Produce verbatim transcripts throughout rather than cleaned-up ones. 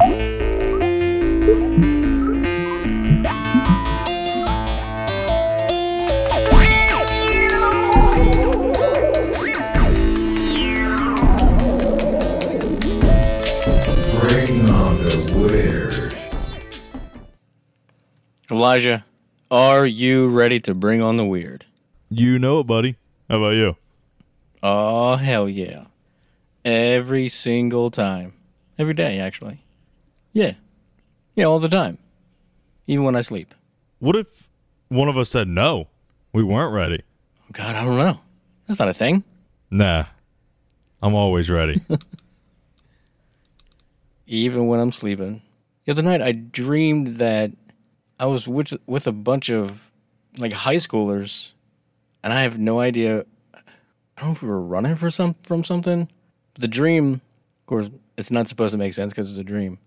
Bring on the weird. Elijah, are you ready to bring on the weird? You know it, buddy. How about you? Oh, hell yeah. Every single time. Every day, actually. Yeah. Yeah, all the time. Even when I sleep. What if one of us said no? We weren't ready. God, I don't know. That's not a thing. Nah. I'm always ready. Even when I'm sleeping. The other night, I dreamed that I was with, with a bunch of, like, high schoolers, and I have no idea. I don't know if we were running for some, from something. But the dream, of course, it's not supposed to make sense because it's a dream.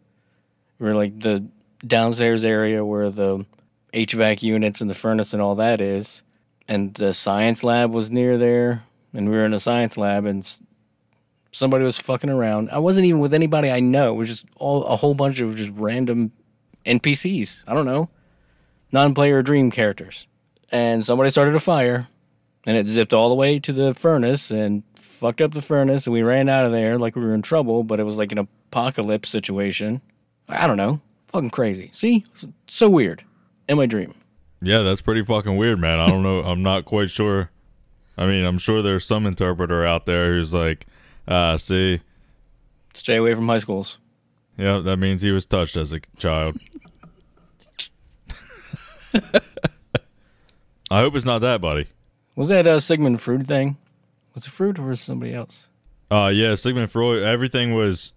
We're like the downstairs area where the H V A C units and the furnace and all that is. And the science lab was near there. And we were in a science lab and somebody was fucking around. I wasn't even with anybody I know. It was just all a whole bunch of just random N P Cs. I don't know. Non-player dream characters. And somebody started a fire. And it zipped all the way to the furnace and fucked up the furnace. And we ran out of there like we were in trouble. But it was like an apocalypse situation. I don't know. Fucking crazy. See? So weird. In my dream. Yeah, that's pretty fucking weird, man. I don't know. I'm not quite sure. I mean, I'm sure there's some interpreter out there who's like, ah, uh, see. Stay away from high schools. Yeah, that means he was touched as a child. I hope it's not that, buddy. Was that a Sigmund Freud thing? Was it Freud or was it somebody else? Uh, yeah, Sigmund Freud. Everything was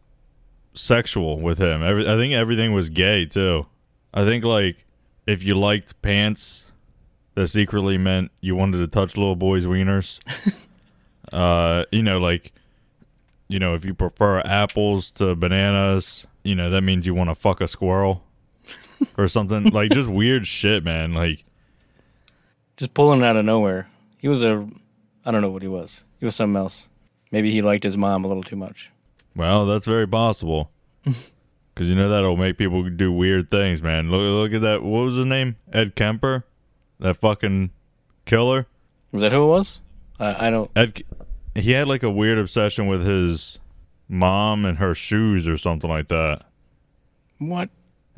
sexual with him. Every, I think everything was gay too. I think like if you liked pants, that secretly meant you wanted to touch little boys' wieners. uh, you know, like you know, if you prefer apples to bananas, you know that means you want to fuck a squirrel or something. Like just weird shit, man. Like just pulling out of nowhere. He was a, I don't know what he was. He was something else. Maybe he liked his mom a little too much. Well, that's very possible, because you know that'll make people do weird things, man. Look, look at that. What was his name? Ed Kemper, that fucking killer. Was that who it was? I, I don't. Ed, he had like a weird obsession with his mom and her shoes or something like that. What?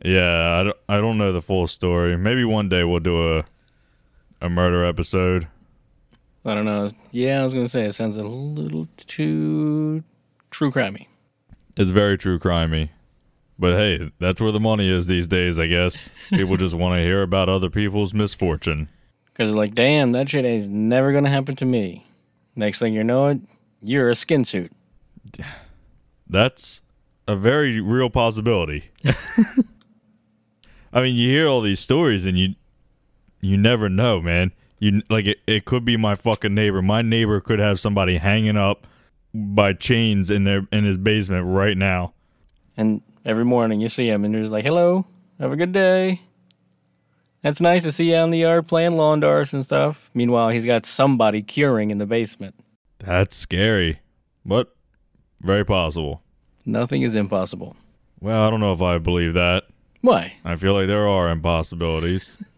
Yeah, I don't. I don't know the full story. Maybe one day we'll do a a murder episode. I don't know. Yeah, I was gonna say it sounds a little too. True crimey. It's very true crimey. But hey, that's where the money is these days, I guess. People just want to hear about other people's misfortune. Because like, damn, that shit is never going to happen to me. Next thing you know it, you're a skin suit. That's a very real possibility. I mean, you hear all these stories and you you never know, man. You like it, it could be my fucking neighbor. My neighbor could have somebody hanging up by chains in their in his basement right now. And every morning you see him and you're just like, hello, have a good day. That's nice to see you on the yard playing lawn darts and stuff. Meanwhile, he's got somebody curing in the basement. That's scary, but very possible. Nothing is impossible. Well, I don't know if I believe that. Why? I feel like there are impossibilities.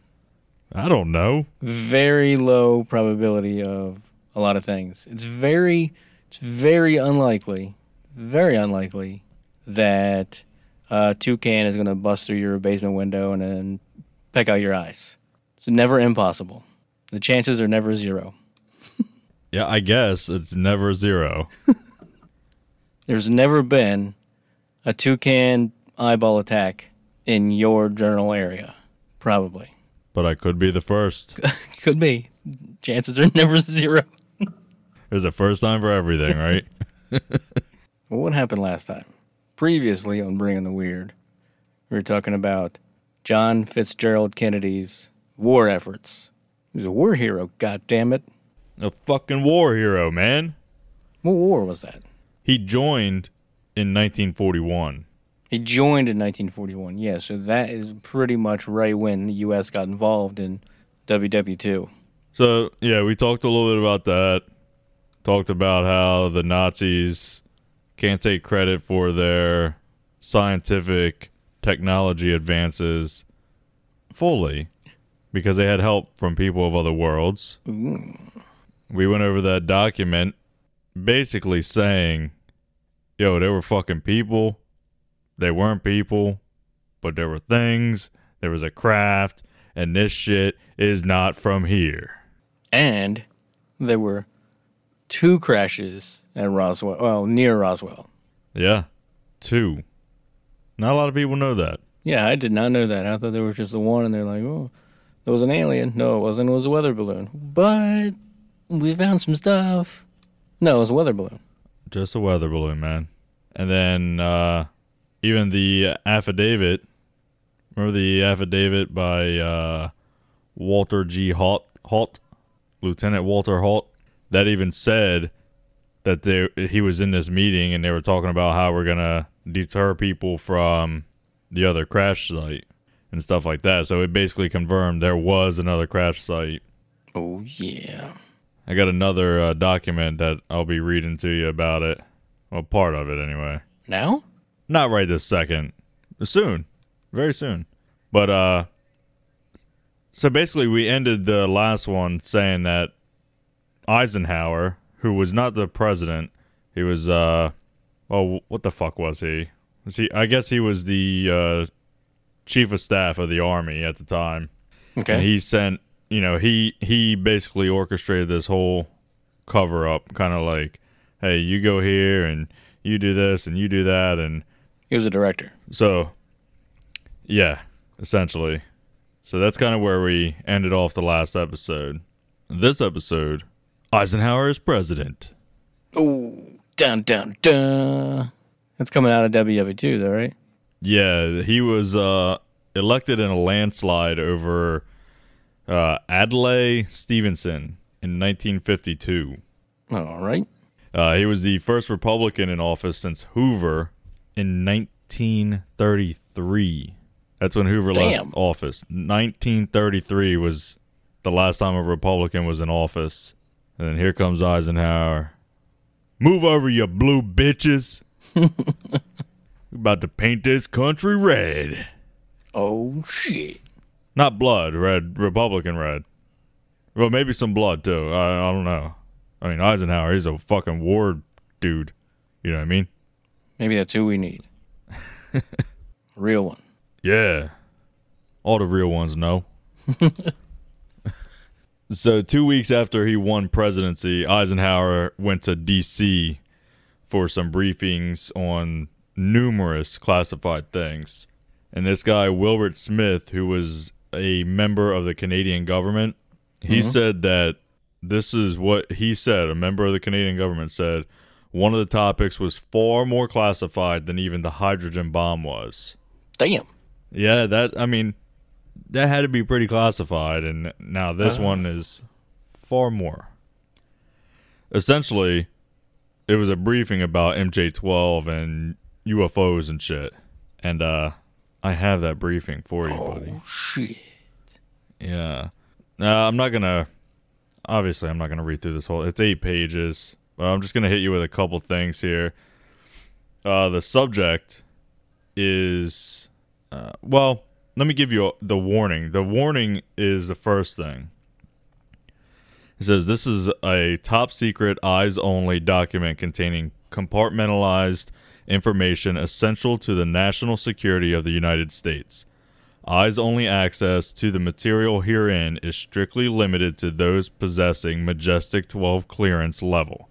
I don't know. Very low probability of a lot of things. It's very... It's very unlikely, very unlikely that a toucan is going to bust through your basement window and then peck out your eyes. It's never impossible. The chances are never zero. Yeah, I guess it's never zero. There's never been a toucan eyeball attack in your general area, probably. But I could be the first. Could be. Chances are never zero. It was the first time for everything, right? Well, what happened last time? Previously on Bringing the Weird, we were talking about John Fitzgerald Kennedy's war efforts. He was a war hero, goddammit. A fucking war hero, man. What war was that? He joined in nineteen forty-one. He joined in nineteen forty-one, yeah, so that is pretty much right when the U S got involved in W W two. So, yeah, we talked a little bit about that. Talked about how the Nazis can't take credit for their scientific technology advances fully because they had help from people of other worlds. Ooh. We went over that document basically saying, yo, they were fucking people. They weren't people, but there were things. There was a craft, and this shit is not from here. And there were two crashes at Roswell, well, near Roswell. Yeah, two. Not a lot of people know that. Yeah, I did not know that. I thought there was just the one, and they're like, oh, there was an alien. No, it wasn't. It was a weather balloon. But we found some stuff. No, it was a weather balloon. Just a weather balloon, man. And then, uh... even the affidavit, remember the affidavit by uh, Walter G. Halt, Halt, Lieutenant Walter Halt, that even said that they, he was in this meeting and they were talking about how we're going to deter people from the other crash site and stuff like that. So it basically confirmed there was another crash site. Oh, yeah. I got another uh, document that I'll be reading to you about it. Well, part of it anyway. Now? Not right this second. Soon. Very soon. But, uh... so basically we ended the last one saying that Eisenhower, who was not the president, he was, uh... well, what the fuck was he? Was he? I guess he was the, uh... chief of staff of the army at the time. Okay. And he sent... You know, he, he basically orchestrated this whole cover-up. Kind of like, hey, you go here and you do this and you do that, and he was a director. So yeah, essentially. So that's kind of where we ended off the last episode. This episode, Eisenhower is president. Oh, dun dun dun. That's coming out of W W two though, right? Yeah, he was uh, elected in a landslide over uh, Adlai Stevenson in nineteen fifty-two. All right. Uh, he was the first Republican in office since Hoover in nineteen thirty-three. That's when Hoover Damn. left office. nineteen thirty-three was the last time a Republican was in office. And then here comes Eisenhower. Move over, you blue bitches. We're about to paint this country red. Oh, shit. Not blood, red, Republican red. Well, maybe some blood, too. I, I don't know. I mean, Eisenhower, he's a fucking war dude. You know what I mean? Maybe that's who we need. Real one. Yeah. All the real ones know. So two weeks after he won presidency, Eisenhower went to D C for some briefings on numerous classified things. And this guy, Wilbert Smith, who was a member of the Canadian government, he mm-hmm. said that this is what he said. A member of the Canadian government said one of the topics was far more classified than even the hydrogen bomb was. Damn. Yeah, that, I mean, that had to be pretty classified. And now this uh. one is far more. Essentially, it was a briefing about M J twelve and U F Os and shit. And uh, I have that briefing for you, oh, buddy. Oh, shit. Yeah. Now, uh, I'm not going to... Obviously, I'm not going to read through this whole... It's eight pages. But I'm just going to hit you with a couple things here. Uh, the subject is... Uh, well, let me give you a, the warning. The warning is the first thing. It says, this is a top-secret, eyes-only document containing compartmentalized information essential to the national security of the United States. Eyes-only access to the material herein is strictly limited to those possessing Majestic twelve clearance level.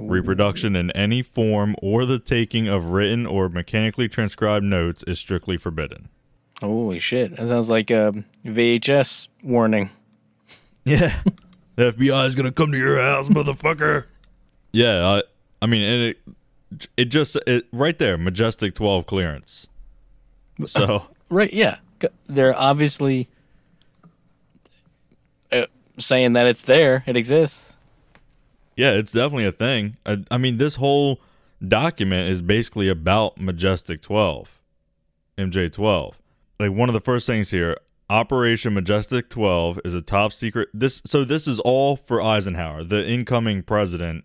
Ooh. Reproduction in any form or the taking of written or mechanically transcribed notes is strictly forbidden. Holy shit. That sounds like a V H S warning. Yeah. The F B I is going to come to your house, motherfucker. Yeah, I, I mean, and it it just it, right there, Majestic twelve clearance. So right, yeah, they're obviously saying that it's there, it exists. Yeah, it's definitely a thing. I, I mean, this whole document is basically about Majestic twelve, M J twelve. Like, one of the first things here, Operation Majestic twelve is a top secret. This so this is all for Eisenhower, the incoming president.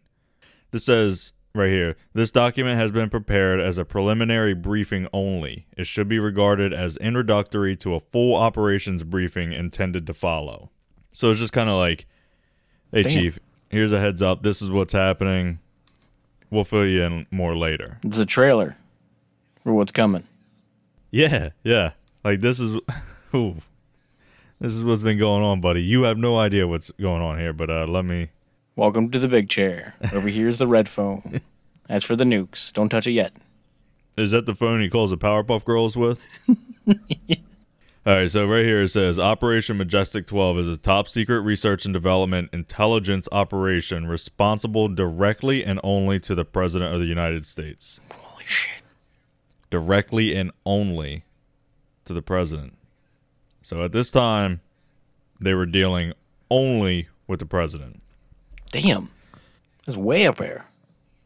This says right here, this document has been prepared as a preliminary briefing only. It should be regarded as introductory to a full operations briefing intended to follow. So it's just kind of like, hey, Damn. Chief, here's a heads up. This is what's happening. We'll fill you in more later. It's a trailer for what's coming. Yeah, yeah. Like, this is, ooh, this is what's been going on, buddy. You have no idea what's going on here, but uh, let me. Welcome to the big chair. Over here's the red phone. As for the nukes, don't touch it yet. Is that the phone he calls the Powerpuff Girls with? Yeah. All right, so right here it says, Operation Majestic twelve is a top-secret research and development intelligence operation responsible directly and only to the President of the United States. Holy shit. Directly and only to the President. So at this time, they were dealing only with the President. Damn. That's way up there.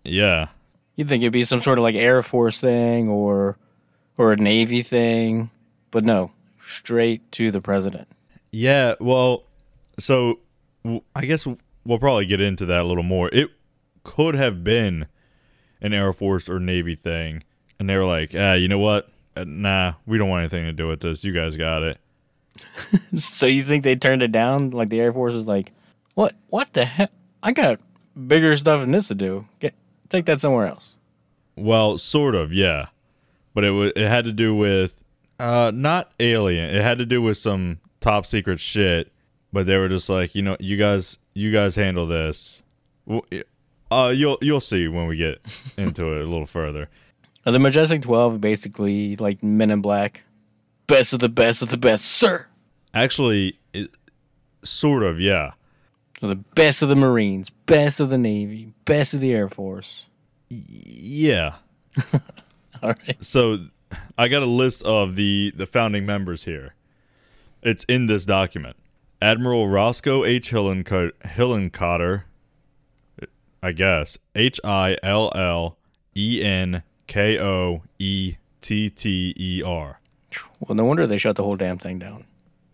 Yeah. You'd think it'd be some sort of like Air Force thing or or a Navy thing, but no. Straight to the president. Yeah, well, so w- I guess we'll probably get into that a little more. It could have been an Air Force or Navy thing, and they were like, ah, you know what? Uh, nah, we don't want anything to do with this. You guys got it. So you think they turned it down? Like, the Air Force is like, what? What the heck? I got bigger stuff than this to do. Get take that somewhere else. Well, sort of, yeah, but it w- it had to do with. Uh, not alien. It had to do with some top secret shit, but they were just like, you know, you guys, you guys handle this. Uh, you'll you'll see when we get into it a little further. The Majestic twelve, basically like Men in Black, best of the best of the best, sir. Actually, it, sort of, yeah. So the best of the Marines, best of the Navy, best of the Air Force. Y- yeah. All right. So. I got a list of the, the founding members here. It's in this document. Admiral Roscoe H. Hillenkoetter, I guess, H I L L E N K O E T T E R. Well, no wonder they shut the whole damn thing down.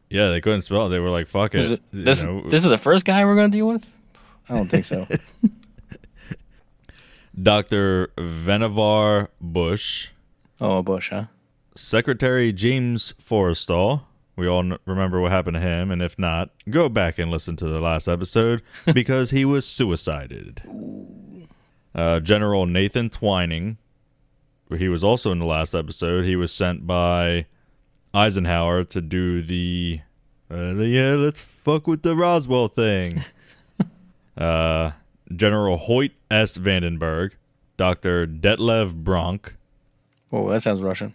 Yeah, they couldn't spell it. They were like, fuck it. it this, you know? This is the first guy we're going to deal with? I don't think so. Doctor Venevar Bush. Oh, Bush, huh? Secretary James Forrestal. We all n- remember what happened to him, and if not, go back and listen to the last episode because he was suicided. Uh, General Nathan Twining. He was also in the last episode. He was sent by Eisenhower to do the, uh, the yeah, let's fuck with the Roswell thing. uh, General Hoyt S. Vandenberg. Doctor Detlev Bronk. Oh, that sounds Russian.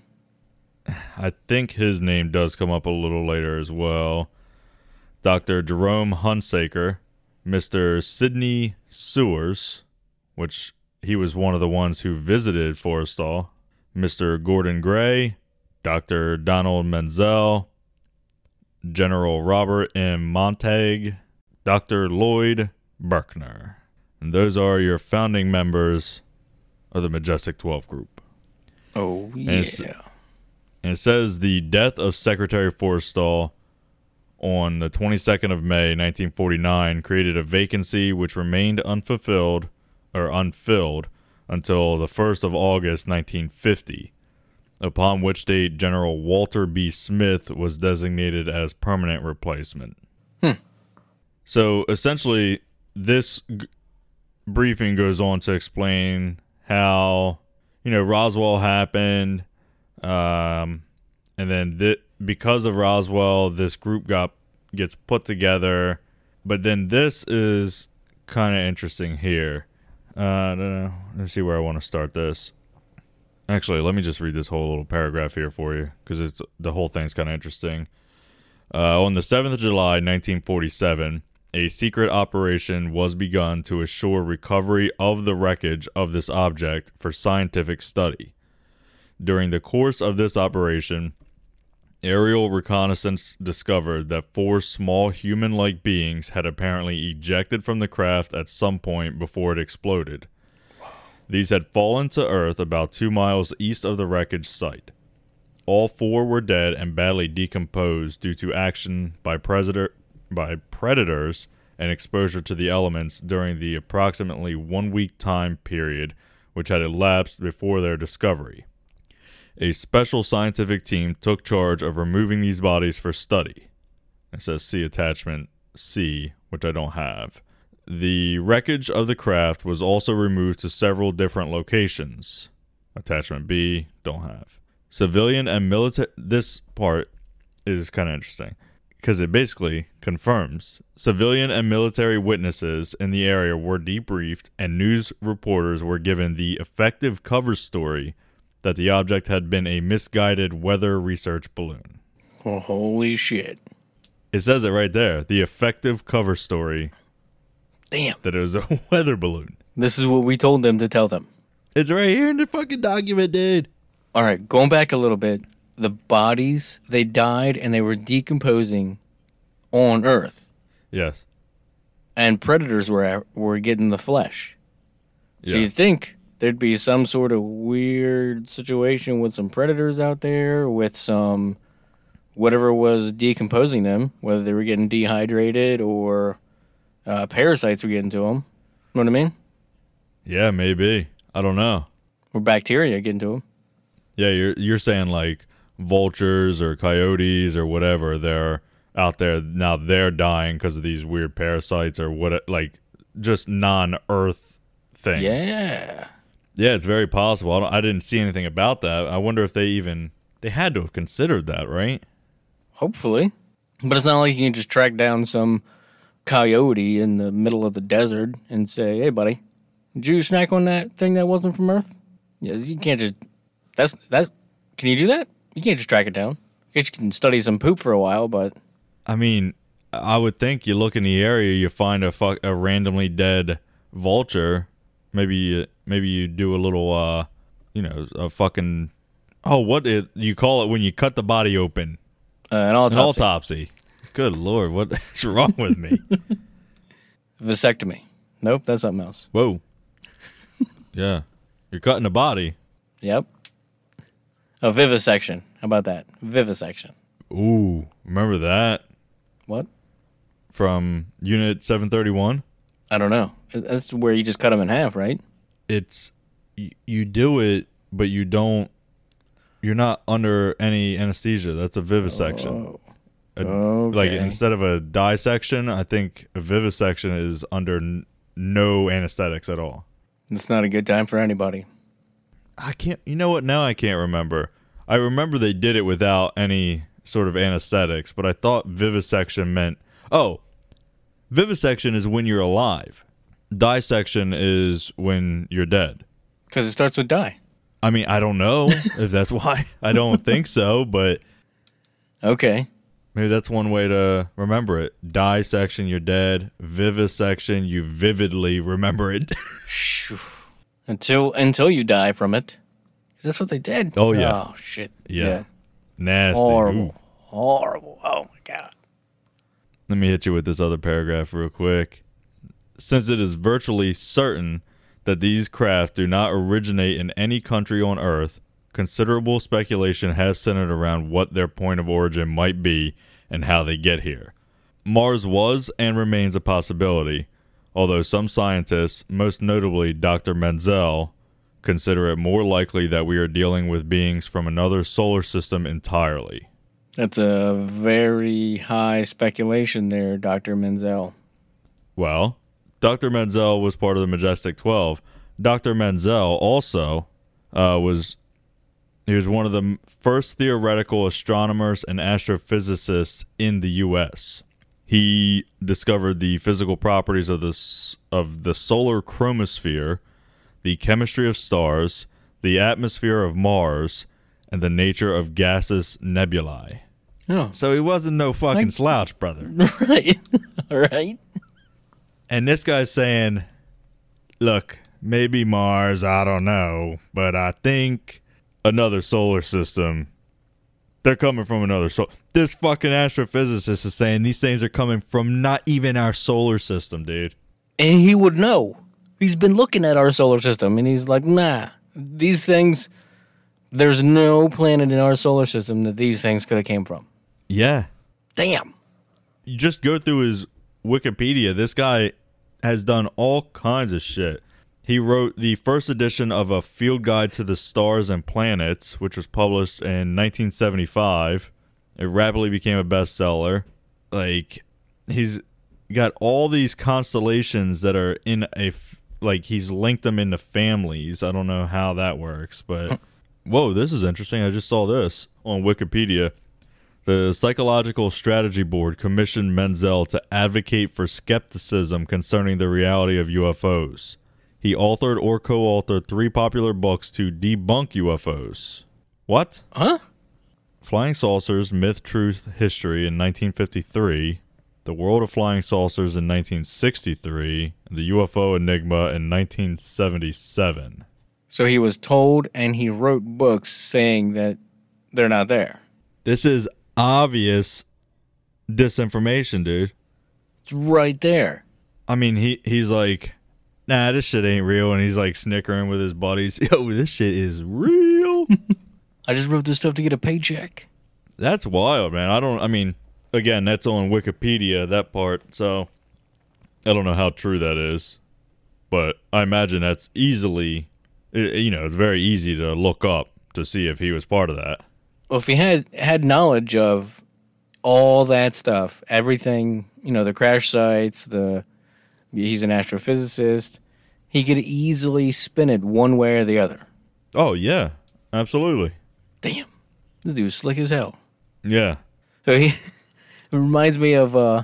I think his name does come up a little later as well. Doctor Jerome Hunsaker, Mister Sidney Sewers, which he was one of the ones who visited Forrestal, Mister Gordon Gray, Doctor Donald Menzel, General Robert M. Montague, Doctor Lloyd Berkner. And those are your founding members of the Majestic twelve group. Oh, yeah. And, and it says the death of Secretary Forrestal on the twenty-second of May, nineteen forty-nine, created a vacancy which remained unfulfilled or unfilled until the first of August, nineteen fifty, upon which date General Walter B. Smith was designated as permanent replacement. Hmm. So essentially, this g- briefing goes on to explain how... You know, Roswell happened, um, and then th- because of Roswell, this group got gets put together. But then this is kind of interesting here. Uh, I don't know. Let me see where I want to start this. Actually, let me just read this whole little paragraph here for you because it's the whole thing's kind of interesting. Uh, on the seventh of July, nineteen forty-seven, a secret operation was begun to assure recovery of the wreckage of this object for scientific study. During the course of this operation, aerial reconnaissance discovered that four small human-like beings had apparently ejected from the craft at some point before it exploded. These had fallen to Earth about two miles east of the wreckage site. All four were dead and badly decomposed due to action by, predator, by predators and exposure to the elements during the approximately one-week time period which had elapsed before their discovery. A special scientific team took charge of removing these bodies for study. It says see attachment C, which I don't have. The wreckage of the craft was also removed to several different locations. Attachment B, don't have. Civilian and military... This part is kind of interesting because it basically confirms civilian and military witnesses in the area were debriefed and news reporters were given the effective cover story that the object had been a misguided weather research balloon. Oh, holy shit. It says it right there. The effective cover story... Damn. That it was a weather balloon. This is what we told them to tell them. It's right here in the fucking document, dude. All right, going back a little bit. The bodies, they died and they were decomposing on Earth. Yes. And predators were were getting the flesh. So yes. You'd think there'd be some sort of weird situation with some predators out there, with some whatever was decomposing them, whether they were getting dehydrated or... Uh, parasites were getting to them. Know what I mean? Yeah, maybe. I don't know. Or bacteria getting to them. Yeah, you're you're saying like vultures or coyotes or whatever. They're out there now. They're dying because of these weird parasites or what? Like just non-Earth things. Yeah. Yeah, it's very possible. I, don't, I didn't see anything about that. I wonder if they even they had to have considered that, right? Hopefully, but it's not like you can just track down some coyote in the middle of the desert and say, hey buddy, did you snack on that thing that wasn't from Earth? Yeah, you can't just that's that's can you do that? You can't just track it down. You can study some poop for a while, but I mean, I would think you look in the area, you find a fuck a randomly dead vulture, maybe maybe you do a little uh you know, a fucking oh what is, you call it when you cut the body open? Uh, an autopsy. An autopsy. Good Lord, what's wrong with me? Vasectomy. Nope, that's something else. Whoa. Yeah. You're cutting a body. Yep. A vivisection. How about that? Vivisection. Ooh, remember that? What? From Unit seven thirty-one? I don't know. That's where you just cut them in half, right? It's, you, you do it, but you don't, you're not under any anesthesia. That's a vivisection. Oh. A, okay. Like instead of a dissection, I think a vivisection is under n- no anesthetics at all. It's not a good time for anybody. I can't. You know what? Now I can't remember. I remember they did it without any sort of anesthetics, but I thought vivisection meant oh, vivisection is when you're alive. Dissection is when you're dead. Because it starts with die. I mean, I don't know if that's why. I don't think so, but okay. Maybe that's one way to remember it. Dissection, you're dead. Vivisection, you vividly remember it. until until you die from it. Is that what they did? Oh, yeah. Oh, shit. Yeah. yeah. Nasty. Horrible. Ooh. Horrible. Oh, my God. Let me hit you with this other paragraph real quick. Since it is virtually certain that these craft do not originate in any country on Earth, considerable speculation has centered around what their point of origin might be and how they get here. Mars was and remains a possibility, although some scientists, most notably Doctor Menzel, consider it more likely that we are dealing with beings from another solar system entirely. That's a very high speculation there, Doctor Menzel. Well, Doctor Menzel was part of the Majestic twelve. Doctor Menzel also uh, was... He was one of the first theoretical astronomers and astrophysicists in the U S He discovered the physical properties of the, of the solar chromosphere, the chemistry of stars, the atmosphere of Mars, and the nature of gaseous nebulae. Oh. So he wasn't no fucking like, slouch, brother. Right. All right. And this guy's saying, look, maybe Mars, I don't know, but I think another solar system. They're coming from another solar. This fucking astrophysicist is saying these things are coming from not even our solar system, dude. And he would know. He's been looking at our solar system, and he's like, nah, these things, there's no planet in our solar system that these things could have came from. Yeah. Damn. You just go through his Wikipedia. This guy has done all kinds of shit. He wrote the first edition of A Field Guide to the Stars and Planets, which was published in nineteen seventy-five. It rapidly became a bestseller. Like, he's got all these constellations that are in a, like, he's linked them into families. I don't know how that works, but whoa, this is interesting. I just saw this on Wikipedia. The Psychological Strategy Board commissioned Menzel to advocate for skepticism concerning the reality of U F Os. He authored or co-authored three popular books to debunk U F Os. What? Huh? Flying Saucers, Myth, Truth, History in nineteen fifty-three, The World of Flying Saucers in nineteen sixty-three, The U F O Enigma in nineteen seventy-seven. So he was told and he wrote books saying that they're not there. This is obvious disinformation, dude. It's right there. I mean, he, he's like, nah, this shit ain't real, and he's like snickering with his buddies. Yo, this shit is real. I just wrote this stuff to get a paycheck. That's wild, man. I don't, I mean, again, that's on Wikipedia, that part, so I don't know how true that is, but I imagine that's easily, it, you know, it's very easy to look up to see if he was part of that. Well, if he had, had knowledge of all that stuff, everything, you know, the crash sites, the... He's an astrophysicist. He could easily spin it one way or the other. Oh, yeah. Absolutely. Damn. This dude's slick as hell. Yeah. So he it reminds me of, uh,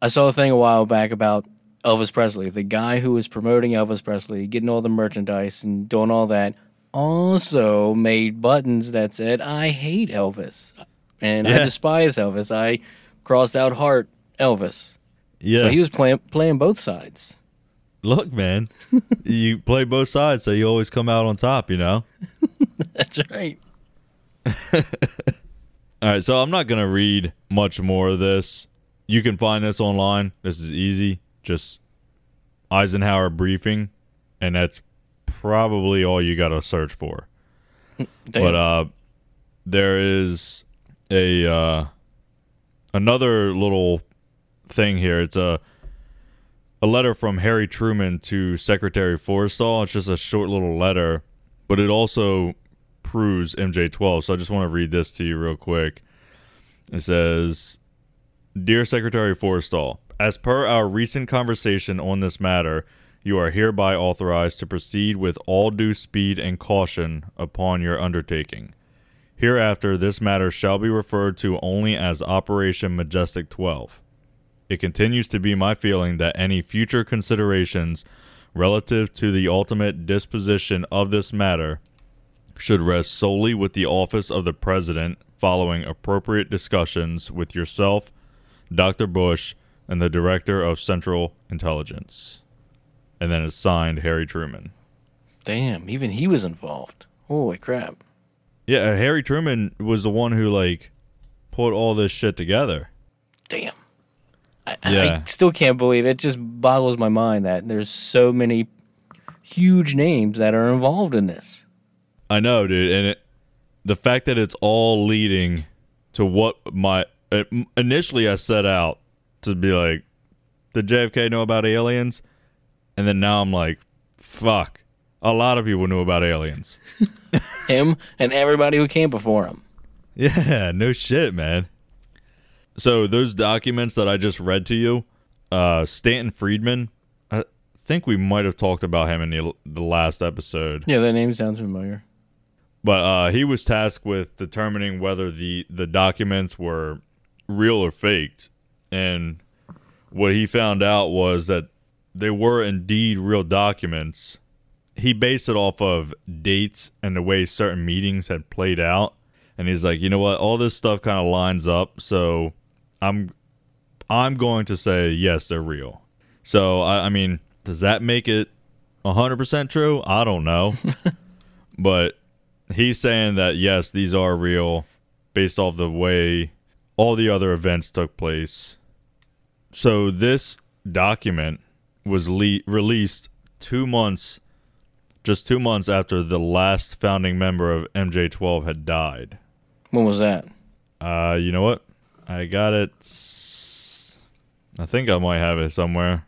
I saw a thing a while back about Elvis Presley, the guy who was promoting Elvis Presley, getting all the merchandise and doing all that, also made buttons that said, I hate Elvis. And yeah. I despise Elvis. I crossed out heart Elvis. Yeah. So he was playing playing both sides. Look, man, you play both sides, so you always come out on top, you know? That's right. All right, so I'm not going to read much more of this. You can find this online. This is easy. Just Eisenhower briefing, and that's probably all you got to search for. But uh, there is a uh, another little... thing here. It's a a letter from Harry Truman to Secretary Forrestal. It's just a short little letter, but it also proves M J twelve. So I just want to read this to you real quick. It says, Dear Secretary Forrestal, as per our recent conversation on this matter, you are hereby authorized to proceed with all due speed and caution upon your undertaking. Hereafter, this matter shall be referred to only as Operation Majestic twelve. It continues to be my feeling that any future considerations relative to the ultimate disposition of this matter should rest solely with the office of the President following appropriate discussions with yourself, Doctor Bush, and the Director of Central Intelligence. And then it's signed Harry Truman. Damn, even he was involved. Holy crap. Yeah, Harry Truman was the one who, like, put all this shit together. Damn. I, yeah. I still can't believe it. It just boggles my mind that there's so many huge names that are involved in this. I know, dude. And it, the fact that it's all leading to what my... It, initially, I set out to be like, did J F K know about aliens? And then now I'm like, fuck. A lot of people knew about aliens. Him and everybody who came before him. Yeah, no shit, man. So those documents that I just read to you, uh, Stanton Friedman, I think we might have talked about him in the, the last episode. Yeah, that name sounds familiar. But uh, he was tasked with determining whether the, the documents were real or faked. And what he found out was that they were indeed real documents. He based it off of dates and the way certain meetings had played out. And he's like, you know what? All this stuff kind of lines up, so... I'm I'm going to say, yes, they're real. So, I, I mean, does that make it one hundred percent true? I don't know. But he's saying that, yes, these are real based off the way all the other events took place. So this document was le- released two months, just two months after the last founding member of M J twelve had died. When was that? Uh, you know what? I got it. I think I might have it somewhere.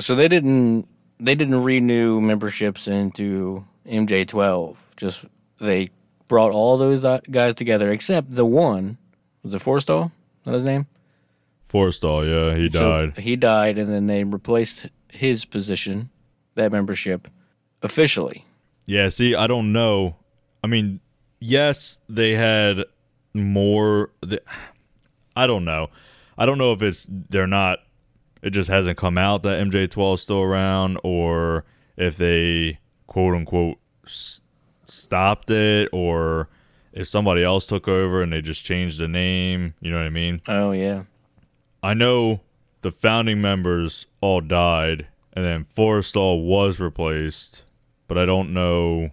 So they didn't they didn't renew memberships into M J twelve. Just they brought all those guys together except the one. Was it Forrestal? Not his name? Forrestal, yeah, he died. So he died, and then they replaced his position, that membership, officially. Yeah, see, I don't know. I mean, yes, they had more. Th- I don't know. I don't know if it's they're not. It just hasn't come out that M J twelve is still around, or if they quote unquote s- stopped it, or if somebody else took over and they just changed the name. You know what I mean? Oh yeah. I know the founding members all died, and then Forrestal was replaced, but I don't know.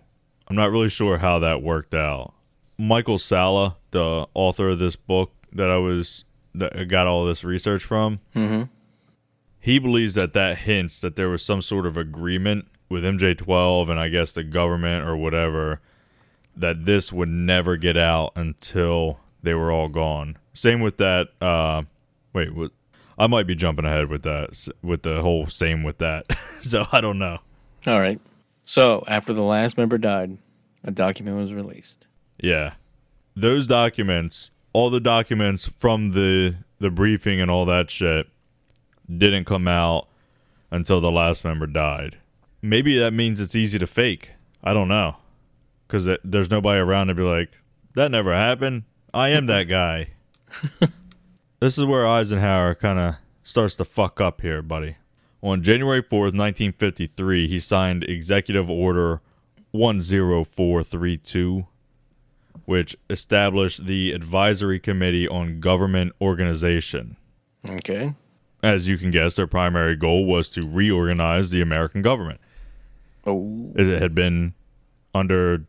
I'm not really sure how that worked out. Michael Sala, the author of this book that I was that I got all this research from, mm-hmm. he believes that that hints that there was some sort of agreement with M J twelve and I guess the government or whatever that this would never get out until they were all gone. Same with that. Uh, wait, what, I might be jumping ahead with that with the whole same with that. So I don't know. All right. So, after the last member died, a document was released. Yeah. Those documents, all the documents from the, the briefing and all that shit, didn't come out until the last member died. Maybe that means it's easy to fake. I don't know. Because there's nobody around to be like, that never happened. I am that guy. This is where Eisenhower kind of starts to fuck up here, buddy. On January fourth, nineteen fifty-three, he signed Executive Order one oh four three two, which established the Advisory Committee on Government Organization. Okay. As you can guess, their primary goal was to reorganize the American government. Oh. It had been under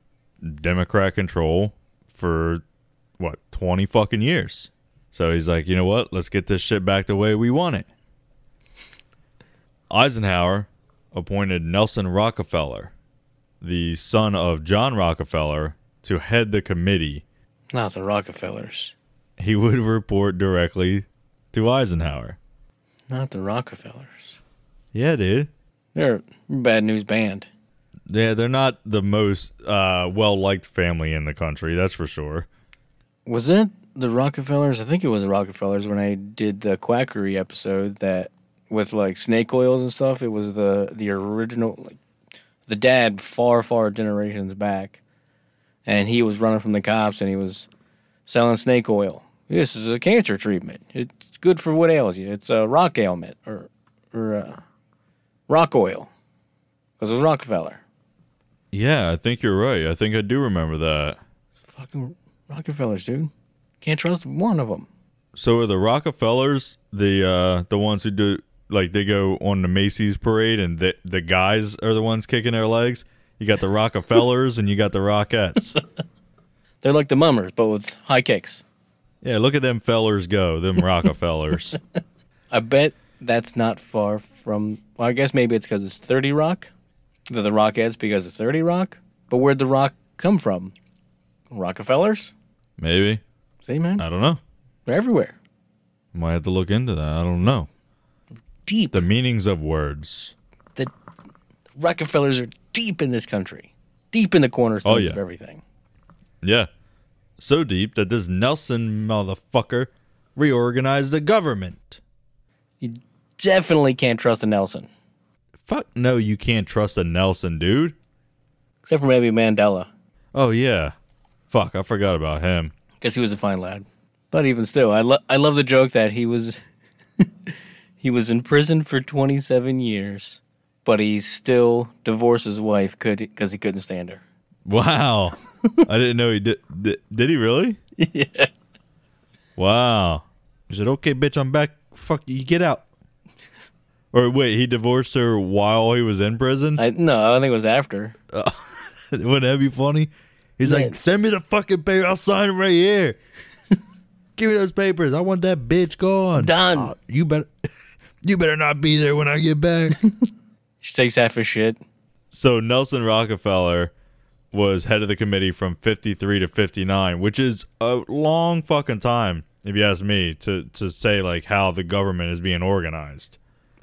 Democrat control for, what, twenty fucking years. So he's like, you know what? Let's get this shit back the way we want it. Eisenhower appointed Nelson Rockefeller, the son of John Rockefeller, to head the committee. Not the Rockefellers. He would report directly to Eisenhower. Not the Rockefellers. Yeah, dude. They're a bad news band. Yeah, they're not the most uh, well-liked family in the country, that's for sure. Was it the Rockefellers? I think it was the Rockefellers when I did the quackery episode that with like snake oils and stuff. It was the the original, like, the dad far far generations back, and he was running from the cops and he was selling snake oil. This is a cancer treatment. It's good for what ails you. It's a rock ailment or or uh, rock oil, because it was Rockefeller. Yeah, I think you're right. I think I do remember that. Fucking Rockefellers, dude. Can't trust one of them. So are the Rockefellers the uh, the ones who do? Like, they go on the Macy's parade, and the the guys are the ones kicking their legs. You got the Rockefellers, and you got the Rockettes. They're like the Mummers, but with high kicks. Yeah, look at them fellers go, them Rockefellers. I bet that's not far from... Well, I guess maybe it's because it's thirty Rock. They're the Rockettes because it's thirty Rock. But where'd the Rock come from? Rockefellers? Maybe. See, man? I don't know. They're everywhere. Might have to look into that. I don't know. Deep. The meanings of words. The Rockefellers are deep in this country, deep in the cornerstones oh, yeah. of everything. Yeah, so deep that this Nelson motherfucker reorganized the government. You definitely can't trust a Nelson. Fuck no, you can't trust a Nelson, dude. Except for maybe Mandela. Oh yeah, fuck, I forgot about him. Guess he was a fine lad, but even still, I lo- I love the joke that he was. He was in prison for twenty-seven years, but he still divorced his wife because he couldn't stand her. Wow. I didn't know he did. Did, did he really? Yeah. Wow. He said, okay, bitch, I'm back. Fuck you. Get out. Or wait, he divorced her while he was in prison? I, no, I think it was after. Uh, wouldn't that be funny? He's yeah. like, send me the fucking paper. I'll sign it right here. Give me those papers. I want that bitch gone. Done. Uh, you better you better not be there when I get back. She takes half his shit. So Nelson Rockefeller was head of the committee from fifty-three to fifty-nine, which is a long fucking time, if you ask me, to, to say like how the government is being organized.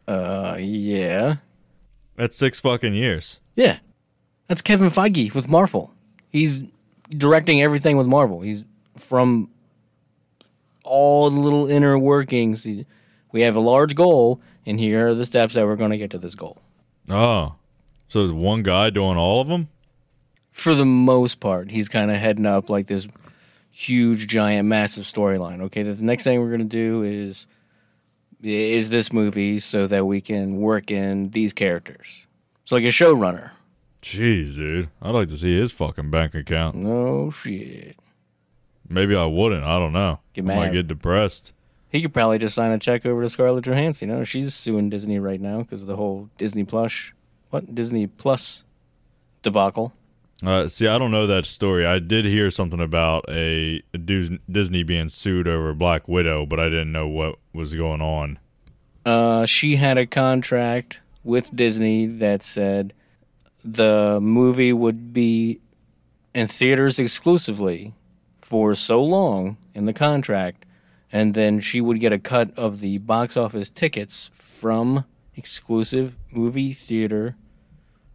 Uh, yeah. That's six fucking years. Yeah. That's Kevin Feige with Marvel. He's directing everything with Marvel. He's from all the little inner workings. We have a large goal, and here are the steps that we're going to get to this goal. Oh. So there's one guy doing all of them? For the most part, he's kind of heading up like this huge, giant, massive storyline. Okay, the next thing we're going to do is is this movie so that we can work in these characters. It's like a showrunner. Jeez, dude. I'd like to see his fucking bank account. No shit. Maybe I wouldn't. I don't know. Get mad. I might get depressed. He could probably just sign a check over to Scarlett Johansson. You know, she's suing Disney right now because of the whole Disney Plus. What? Disney Plus debacle. Uh, see, I don't know that story. I did hear something about a, a Disney being sued over Black Widow, but I didn't know what was going on. Uh, she had a contract with Disney that said the movie would be in theaters exclusively for so long in the contract, and then she would get a cut of the box office tickets from exclusive movie theater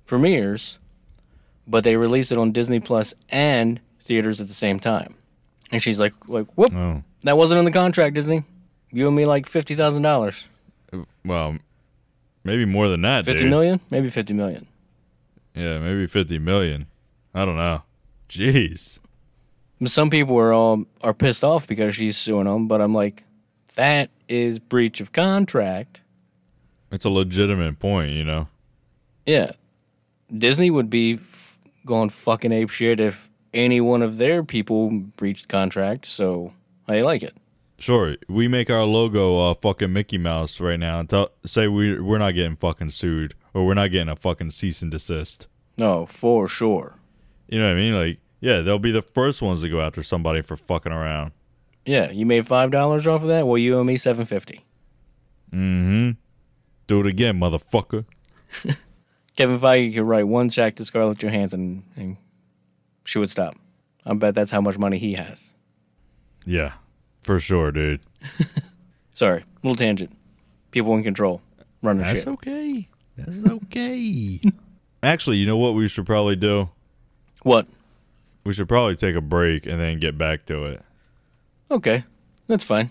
premieres. But they released it on Disney Plus and theaters at the same time. And she's like, like whoop, oh. That wasn't in the contract, Disney. You owe me like fifty thousand dollars. Well, maybe more than that, fifty dude. fifty million? Maybe fifty million. Yeah, maybe fifty million. I don't know. Jeez. Some people are all are pissed off because she's suing them, but I'm like, that is breach of contract. It's a legitimate point, you know? Yeah. Disney would be f- going fucking apeshit if any one of their people breached contract, so I like it. Sure, we make our logo uh, fucking Mickey Mouse right now and t- say we, we're not getting fucking sued or we're not getting a fucking cease and desist. No, for sure. You know what I mean? Like, yeah, they'll be the first ones to go after somebody for fucking around. Yeah, you made five dollars off of that? Well, you owe me seven dollars and fifty cents. Mm-hmm. Do it again, motherfucker. Kevin Feige could write one check to Scarlett Johansson and she would stop. I bet that's how much money he has. Yeah, for sure, dude. Sorry, little tangent. People in control. Run the shit. That's okay. That's okay. Actually, you know what we should probably do? What? We should probably take a break and then get back to it. Okay, that's fine.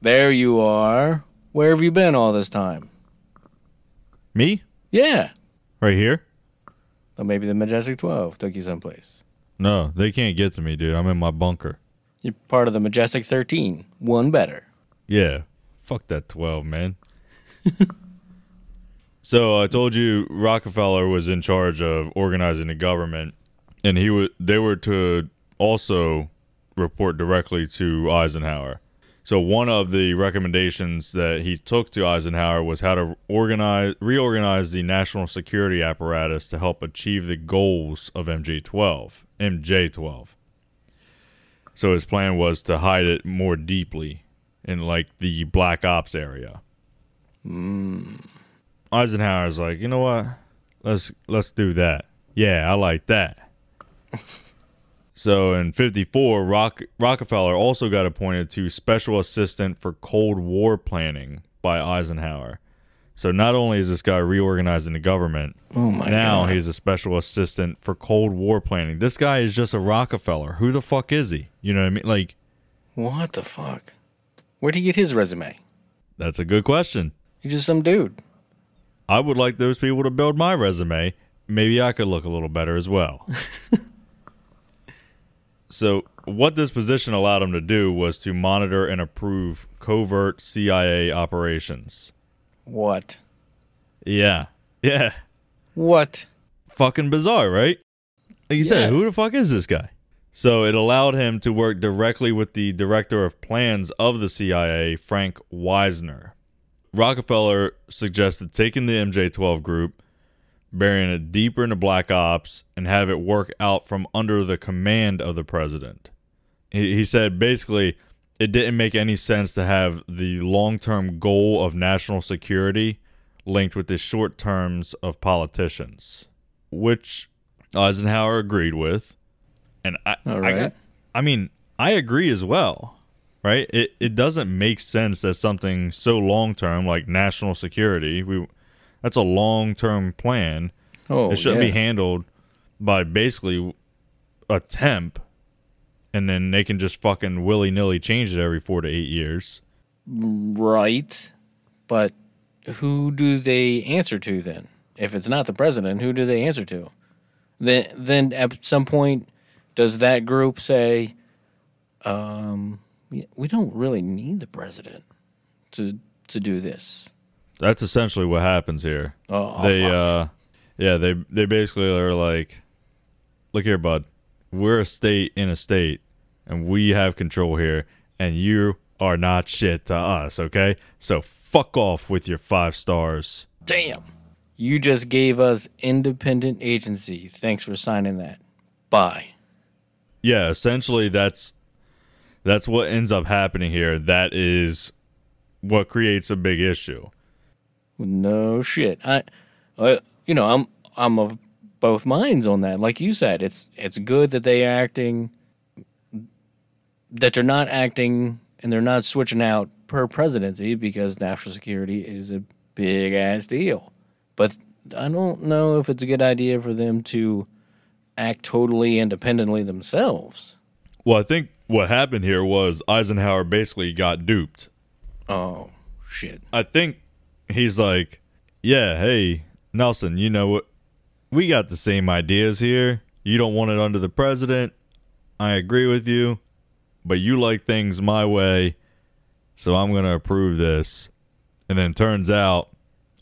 There you are. Where have you been all this time? Me? Yeah. Right here? Well, maybe the Majestic twelve took you someplace. No, they can't get to me, dude. I'm in my bunker. You're part of the Majestic thirteen. One better. Yeah. Fuck that twelve, man. So I told you Rockefeller was in charge of organizing the government, and he was, they were to also report directly to Eisenhower. So one of the recommendations that he took to Eisenhower was how to organize, reorganize the national security apparatus to help achieve the goals of M J twelve. M J twelve. So his plan was to hide it more deeply in like the black ops area. Mm. Eisenhower's like, you know what? Let's let's do that. Yeah, I like that. So in fifty-four, Rock, Rockefeller also got appointed to Special Assistant for Cold War Planning by Eisenhower. So not only is this guy reorganizing the government, oh my now God. He's a Special Assistant for Cold War Planning. This guy is just a Rockefeller. Who the fuck is he? You know what I mean? Like, What the fuck? Where'd he get his resume? That's a good question. He's just some dude. I would like those people to build my resume. Maybe I could look a little better as well. So what this position allowed him to do was to monitor and approve covert C I A operations. What? Yeah. Yeah. What? Fucking bizarre, right? Like you yeah. said, who the fuck is this guy? So it allowed him to work directly with the director of plans of the C I A, Frank Wisner. Rockefeller suggested taking the M J twelve group, burying it deeper into black ops, and have it work out from under the command of the president. He, he said basically it didn't make any sense to have the long-term goal of national security linked with the short terms of politicians, which Eisenhower agreed with. And I, All right. I, got, I mean, I agree as well, right? It it doesn't make sense that something so long-term like national security, we that's a long-term plan. Oh, it shouldn't yeah. be handled by basically a temp, and then they can just fucking willy-nilly change it every four to eight years. Right, but who do they answer to then? If it's not the president, who do they answer to? Then, then at some point, does that group say, um, we don't really need the president to to do this? That's essentially what happens here. Oh, they, uh, yeah, they they basically are like, look here, bud, we're a state in a state, and we have control here, and you are not shit to us, okay? So fuck off with your five stars. Damn. You just gave us independent agency. Thanks for signing that. Bye. Yeah, essentially that's that's what ends up happening here. That is what creates a big issue. No shit. I, I you know, I'm I'm of both minds on that. Like you said, it's it's good that they acting that they're not acting and they're not switching out per presidency because national security is a big ass deal. But I don't know if it's a good idea for them to act totally independently themselves. Well, I think what happened here was Eisenhower basically got duped. Oh, shit. I think he's like, yeah, hey, Nelson, you know what? We got the same ideas here. You don't want it under the president. I agree with you, but you like things my way, so I'm going to approve this. And then turns out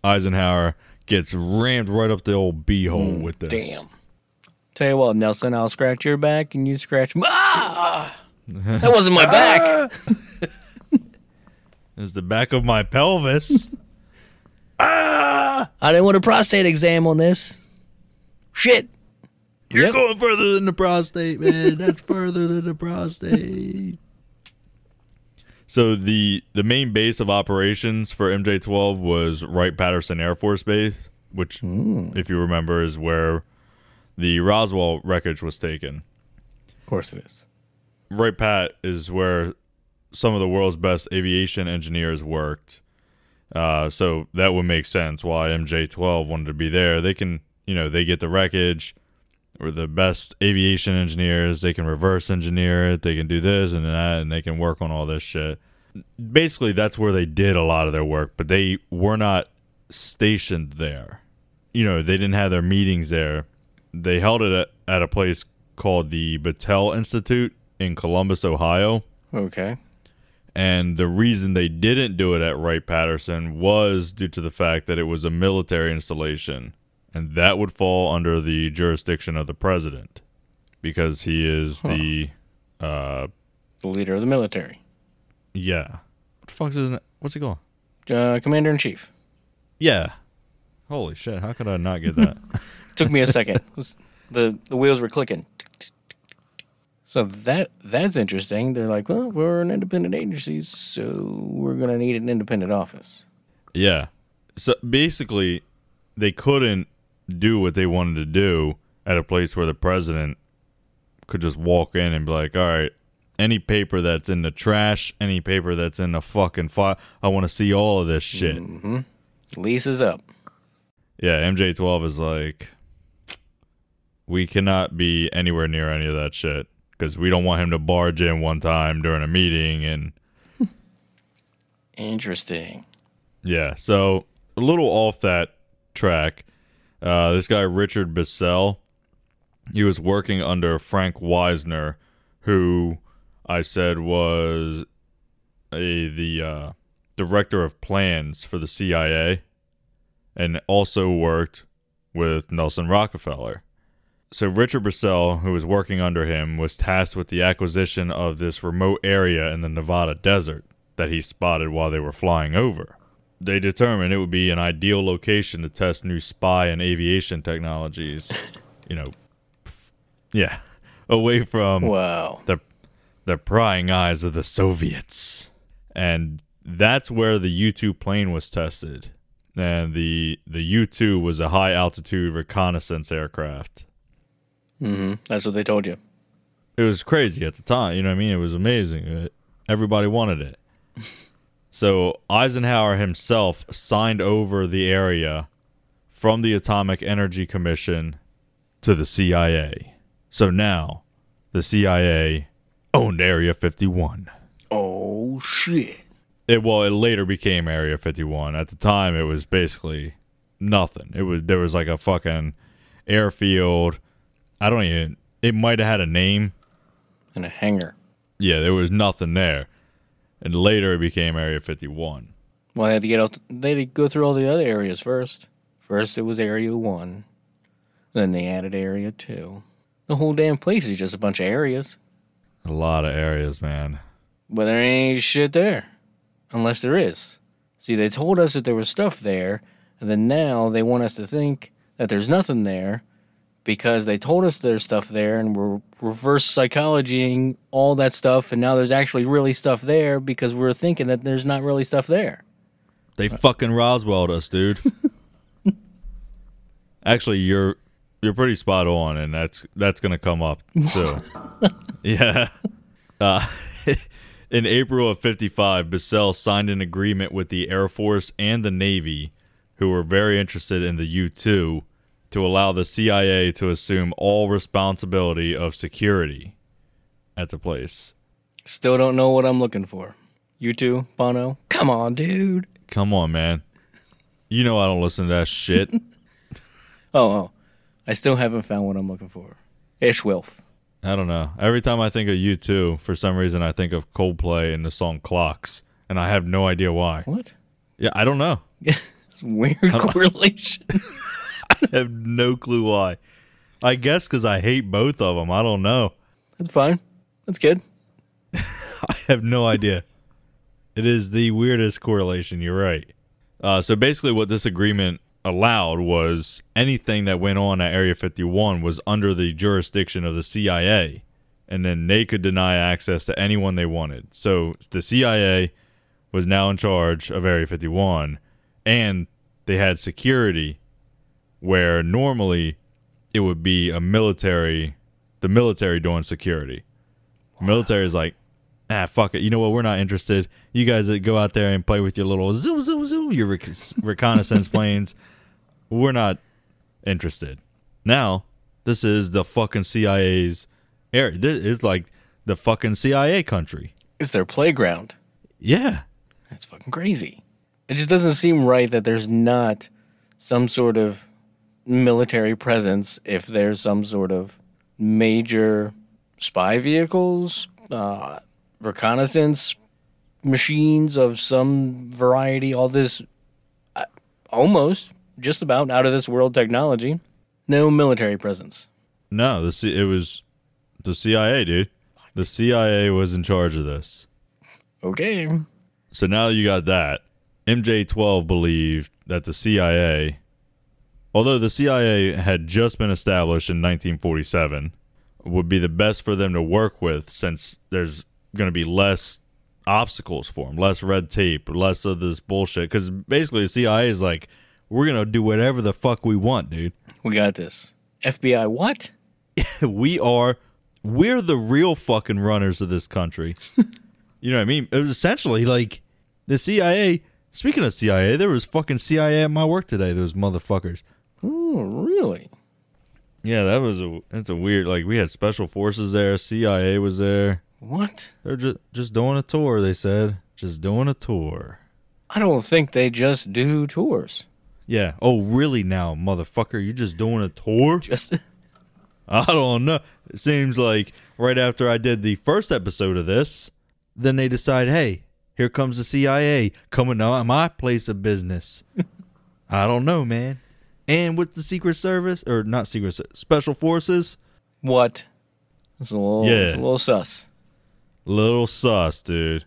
Eisenhower gets rammed right up the old b-hole mm, with this. Damn. Tell you what, Nelson, I'll scratch your back and you scratch my... Ah! That wasn't my back. It was the back of my pelvis. Ah! I didn't want a prostate exam on this. Shit. You're yep. going further than the prostate, man. That's further than the prostate. So the the main base of operations for M J twelve was Wright-Patterson Air Force Base, which, mm. if you remember, is where the Roswell wreckage was taken. Of course it is. Wright-Pat is where some of the world's best aviation engineers worked. Uh, so that would make sense why M J twelve wanted to be there. They can, you know, they get the wreckage or the best aviation engineers. They can reverse engineer it. They can do this and that, and they can work on all this shit. Basically, that's where they did a lot of their work, but they were not stationed there. You know, they didn't have their meetings there. They held it at, at a place called the Battelle Institute in Columbus, Ohio. Okay. And the reason they didn't do it at Wright-Patterson was due to the fact that it was a military installation, and that would fall under the jurisdiction of the president because he is huh. the uh, the leader of the military. Yeah. What the fuck's his name? What's he called? Uh, Commander-in-Chief. Yeah. Holy shit, how could I not get that? Took me a second. The the wheels were clicking. So that that's interesting. They're like, well, we're an independent agency, so we're going to need an independent office. Yeah. So basically, they couldn't do what they wanted to do at a place where the president could just walk in and be like, all right, any paper that's in the trash, any paper that's in the fucking file, I want to see all of this shit. Mm-hmm. Lease is up. Yeah, M J twelve is like, we cannot be anywhere near any of that shit. because we don't want him to barge in one time during a meeting. And interesting. Yeah, so a little off that track. Uh, this guy, Richard Bissell, he was working under Frank Wisner, who I said was a, the uh, director of plans for the C I A and also worked with Nelson Rockefeller. So Richard Bissell, who was working under him, was tasked with the acquisition of this remote area in the Nevada desert that he spotted while they were flying over. They determined it would be an ideal location to test new spy and aviation technologies, you know, yeah, away from wow. the, the prying eyes of the Soviets. And that's where the U two plane was tested. And the the U two was a high-altitude reconnaissance aircraft. Mm-hmm. That's what they told you. It was crazy at the time. You know what I mean? It was amazing. It, everybody wanted it. So Eisenhower himself signed over the area from the Atomic Energy Commission to the C I A. So now the C I A owned Area fifty-one. Oh, shit. It, well, it later became Area fifty-one. At the time, it was basically nothing. It was There was like a fucking airfield. I don't even... It might have had a name. And a hangar. Yeah, there was nothing there. And later it became Area fifty-one. Well, they had to get out, they had to go through all the other areas first. First it was Area one. Then they added Area two. The whole damn place is just a bunch of areas. A lot of areas, man. But there ain't shit there. Unless there is. See, they told us that there was stuff there, and then now they want us to think that there's nothing there because they told us there's stuff there, and we're reverse psychologying all that stuff, and now there's actually really stuff there because we're thinking that there's not really stuff there. They fucking Roswelled us, dude. Actually, you're you're pretty spot on, and that's that's gonna come up soon. Yeah. Uh, in April of fifty-five, Bissell signed an agreement with the Air Force and the Navy, who were very interested in the U two, to allow the C I A to assume all responsibility of security at the place. Still don't know what I'm looking for. You too, Bono? Come on, dude. Come on, man. You know I don't listen to that shit. oh, oh. I still haven't found what I'm looking for. Ishwilf. I don't know. Every time I think of U two, for some reason I think of Coldplay and the song Clocks, and I have no idea why. What? Yeah, I don't know. It's weird correlation. I have no clue why. I guess because I hate both of them. I don't know. That's fine. That's good. I have no idea. It is the weirdest correlation. You're right. Uh, so basically what this agreement allowed was anything that went on at Area fifty-one was under the jurisdiction of the C I A. And then they could deny access to anyone they wanted. So the C I A was now in charge of Area fifty-one. And they had security where normally it would be a military, the military doing security. Wow. Military is like, ah, fuck it. You know what? We're not interested. You guys go out there and play with your little zoo, zoo, zoo, your rec- reconnaissance planes. We're not interested. Now, this is the fucking C I A's area. This is like the fucking C I A country. It's their playground. Yeah. That's fucking crazy. It just doesn't seem right that there's not some sort of military presence if there's some sort of major spy vehicles, uh, reconnaissance machines of some variety, all this uh, almost just about out of this world technology. No military presence. No, the C- it was the C I A, dude. The C I A was in charge of this. Okay. So now you got that. M J twelve believed that the C I A... although the C I A had just been established in nineteen forty-seven, would be the best for them to work with since there's going to be less obstacles for them, less red tape, less of this bullshit. Because basically the C I A is like, we're going to do whatever the fuck we want, dude. We got this. F B I what? we are, we're the real fucking runners of this country. You know what I mean? It was essentially like the C I A, speaking of C I A, there was fucking C I A at my work today, those motherfuckers. Oh, really? Yeah, that was a that's a weird. Like, we had special forces there, C I A was there. What? They're just just doing a tour. They said just doing a tour. I don't think they just do tours. Yeah. Oh, really? Now, motherfucker, you just doing a tour? Just. I don't know. It seems like right after I did the first episode of this, then they decide, hey, here comes the C I A coming to my place of business. I don't know, man. And with the Secret Service, or not Secret Service, Special Forces. What? It's a little, yeah. It's a little sus. Little sus, dude.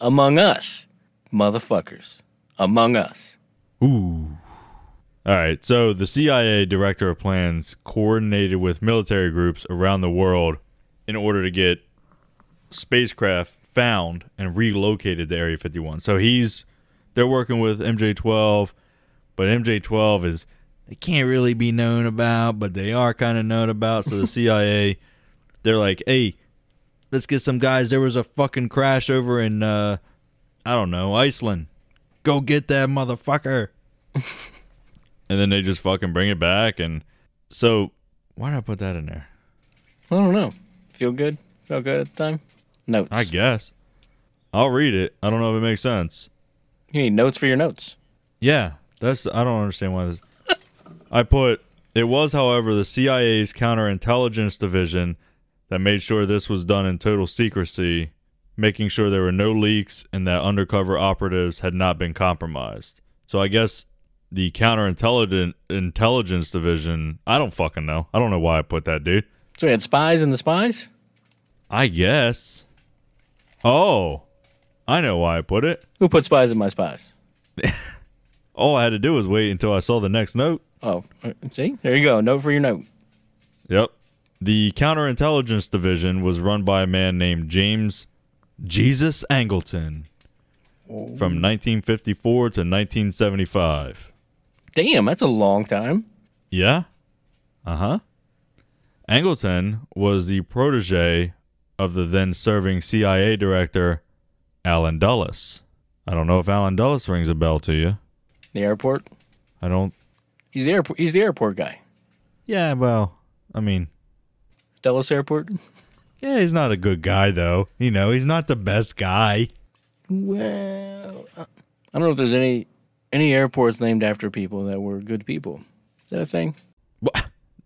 Among us, motherfuckers. Among us. Ooh. All right, so the C I A Director of Plans coordinated with military groups around the world in order to get spacecraft found and relocated to Area fifty-one. So he's, they're working with M J twelve, but M J twelve is, they can't really be known about, but they are kind of known about. So the C I A, they're like, hey, let's get some guys. There was a fucking crash over in, uh, I don't know, Iceland. Go get that motherfucker. And then they just fucking bring it back. And so, why did I put that in there? I don't know. Feel good? Felt good at the time? Notes. I guess. I'll read it. I don't know if it makes sense. You need notes for your notes. Yeah. that's. I don't understand why this. I put, it was, however, the C I A's counterintelligence division that made sure this was done in total secrecy, making sure there were no leaks and that undercover operatives had not been compromised. So I guess the counterintelligence intelligence division, I don't fucking know. I don't know why I put that, dude. So you had spies in the spies? I guess. Oh, I know why I put it. Who put spies in my spies? All I had to do was wait until I saw the next note. Oh, see? There you go. Note for your note. Yep. The counterintelligence division was run by a man named James Jesus Angleton from nineteen fifty-four to nineteen seventy-five. Damn, that's a long time. Yeah. Uh-huh. Angleton was the protege of the then-serving C I A director, Alan Dulles. I don't know if Alan Dulles rings a bell to you. The airport? I don't... He's the airport, he's the airport guy. Yeah, well, I mean... Dulles Airport? Yeah, he's not a good guy, though. You know, he's not the best guy. Well, I don't know if there's any... Any airports named after people that were good people. Is that a thing?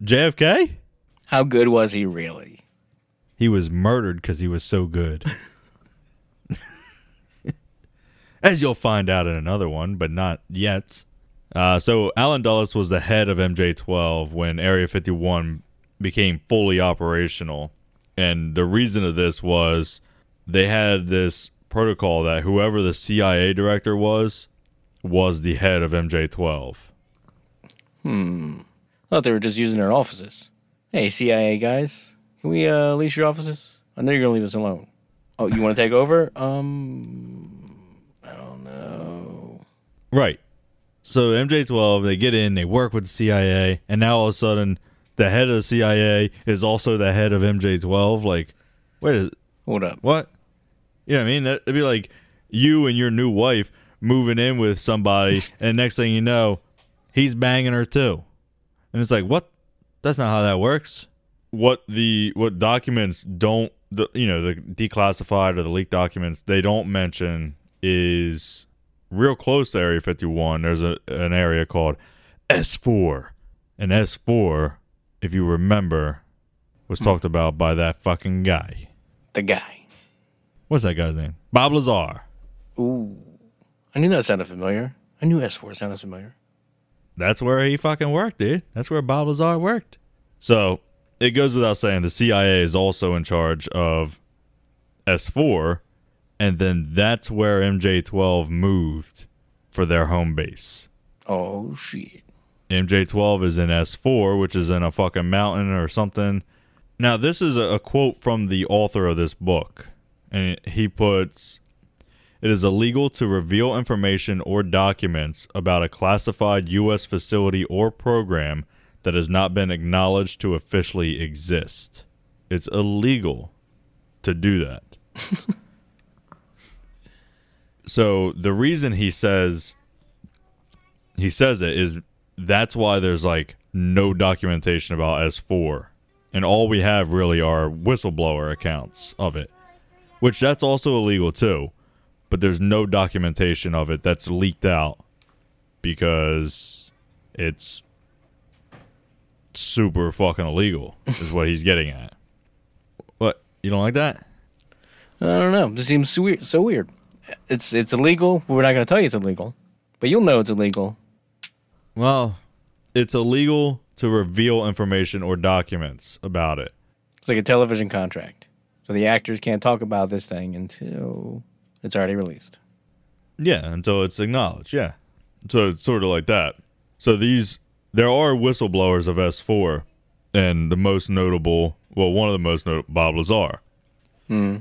J F K? How good was he really? He was murdered because he was so good. As you'll find out in another one, but not yet. Uh, so Alan Dulles was the head of M J twelve when Area fifty-one became fully operational. And the reason of this was they had this protocol that whoever the C I A director was... was the head of M J twelve. Hmm. I thought they were just using their offices. Hey, C I A guys, can we uh, lease your offices? I know you're going to leave us alone. Oh, you want to take over? Um, I don't know. Right. So M J twelve, they get in, they work with the C I A, and now all of a sudden, the head of the C I A is also the head of M J twelve. Like, wait a... Hold up. What? You know what I mean? That'd be like you and your new wife... moving in with somebody, and next thing you know, he's banging her too. And it's like, what? That's not how that works. What the what documents don't, the, you know, the declassified or the leaked documents, they don't mention is real close to Area fifty-one. There's a, an area called S four. And S four, if you remember, was talked about by that fucking guy. The guy. What's that guy's name? Bob Lazar. Ooh. I knew that sounded familiar. I knew S four sounded familiar. That's where he fucking worked, dude. That's where Bob Lazar worked. So, it goes without saying, the C I A is also in charge of S four, and then that's where M J twelve moved for their home base. Oh, shit. M J twelve is in S four, which is in a fucking mountain or something. Now, this is a, a quote from the author of this book, and he puts... It is illegal to reveal information or documents about a classified U S facility or program that has not been acknowledged to officially exist. It's illegal to do that. So the reason he says he says it is that's why there's like no documentation about S four. And all we have really are whistleblower accounts of it, which that's also illegal too. But there's no documentation of it that's leaked out because it's super fucking illegal is what he's getting at. What? You don't like that? I don't know. It just seems so weird. So weird. It's it's illegal. We're not going to tell you it's illegal, but you'll know it's illegal. Well, it's illegal to reveal information or documents about it. It's like a television contract. So the actors can't talk about this thing until it's already released. Yeah, until it's acknowledged, yeah. So it's sort of like that. So these, there are whistleblowers of S four, and the most notable, well, one of the most notable, Bob Lazar. Mm.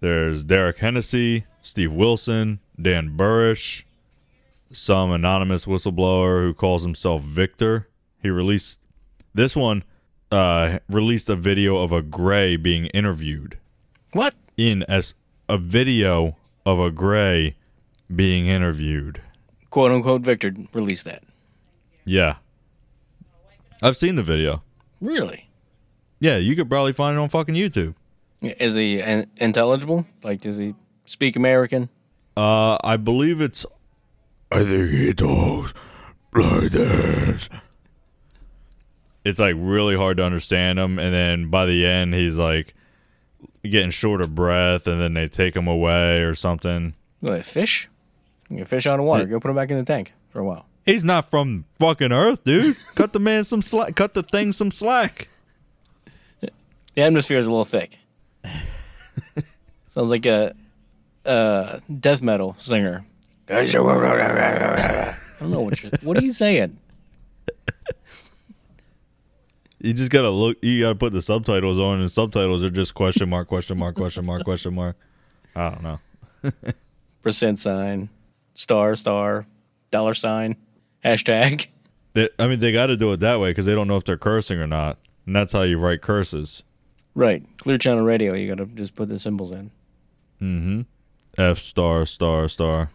There's Derek Hennessy, Steve Wilson, Dan Burrish, some anonymous whistleblower who calls himself Victor. He released, this one uh, released a video of a gray being interviewed. What? In S, a video of a gray being interviewed. Quote unquote, Victor released that. Yeah. I've seen the video. Really? Yeah, you could probably find it on fucking YouTube. Is he in- intelligible? Like, does he speak American? Uh, I believe it's, I think he talks like this. It's like really hard to understand him, and then by the end he's like getting short of breath, and then they take him away or something. Like fish? You can fish out of water. Go put him back in the tank for a while. He's not from fucking Earth, dude. Cut the man some slack. Cut the thing some slack. The atmosphere is a little thick. Sounds like a, a death metal singer. I don't know what you're, what are you saying? You just gotta look. You gotta put the subtitles on, and subtitles are just question mark, question mark, question mark, question mark. I don't know. Percent sign, star, star, dollar sign, hashtag. They, I mean, they got to do it that way because they don't know if they're cursing or not, and that's how you write curses. Right, Clear Channel Radio. You gotta just put the symbols in. Mm-hmm. F star star star.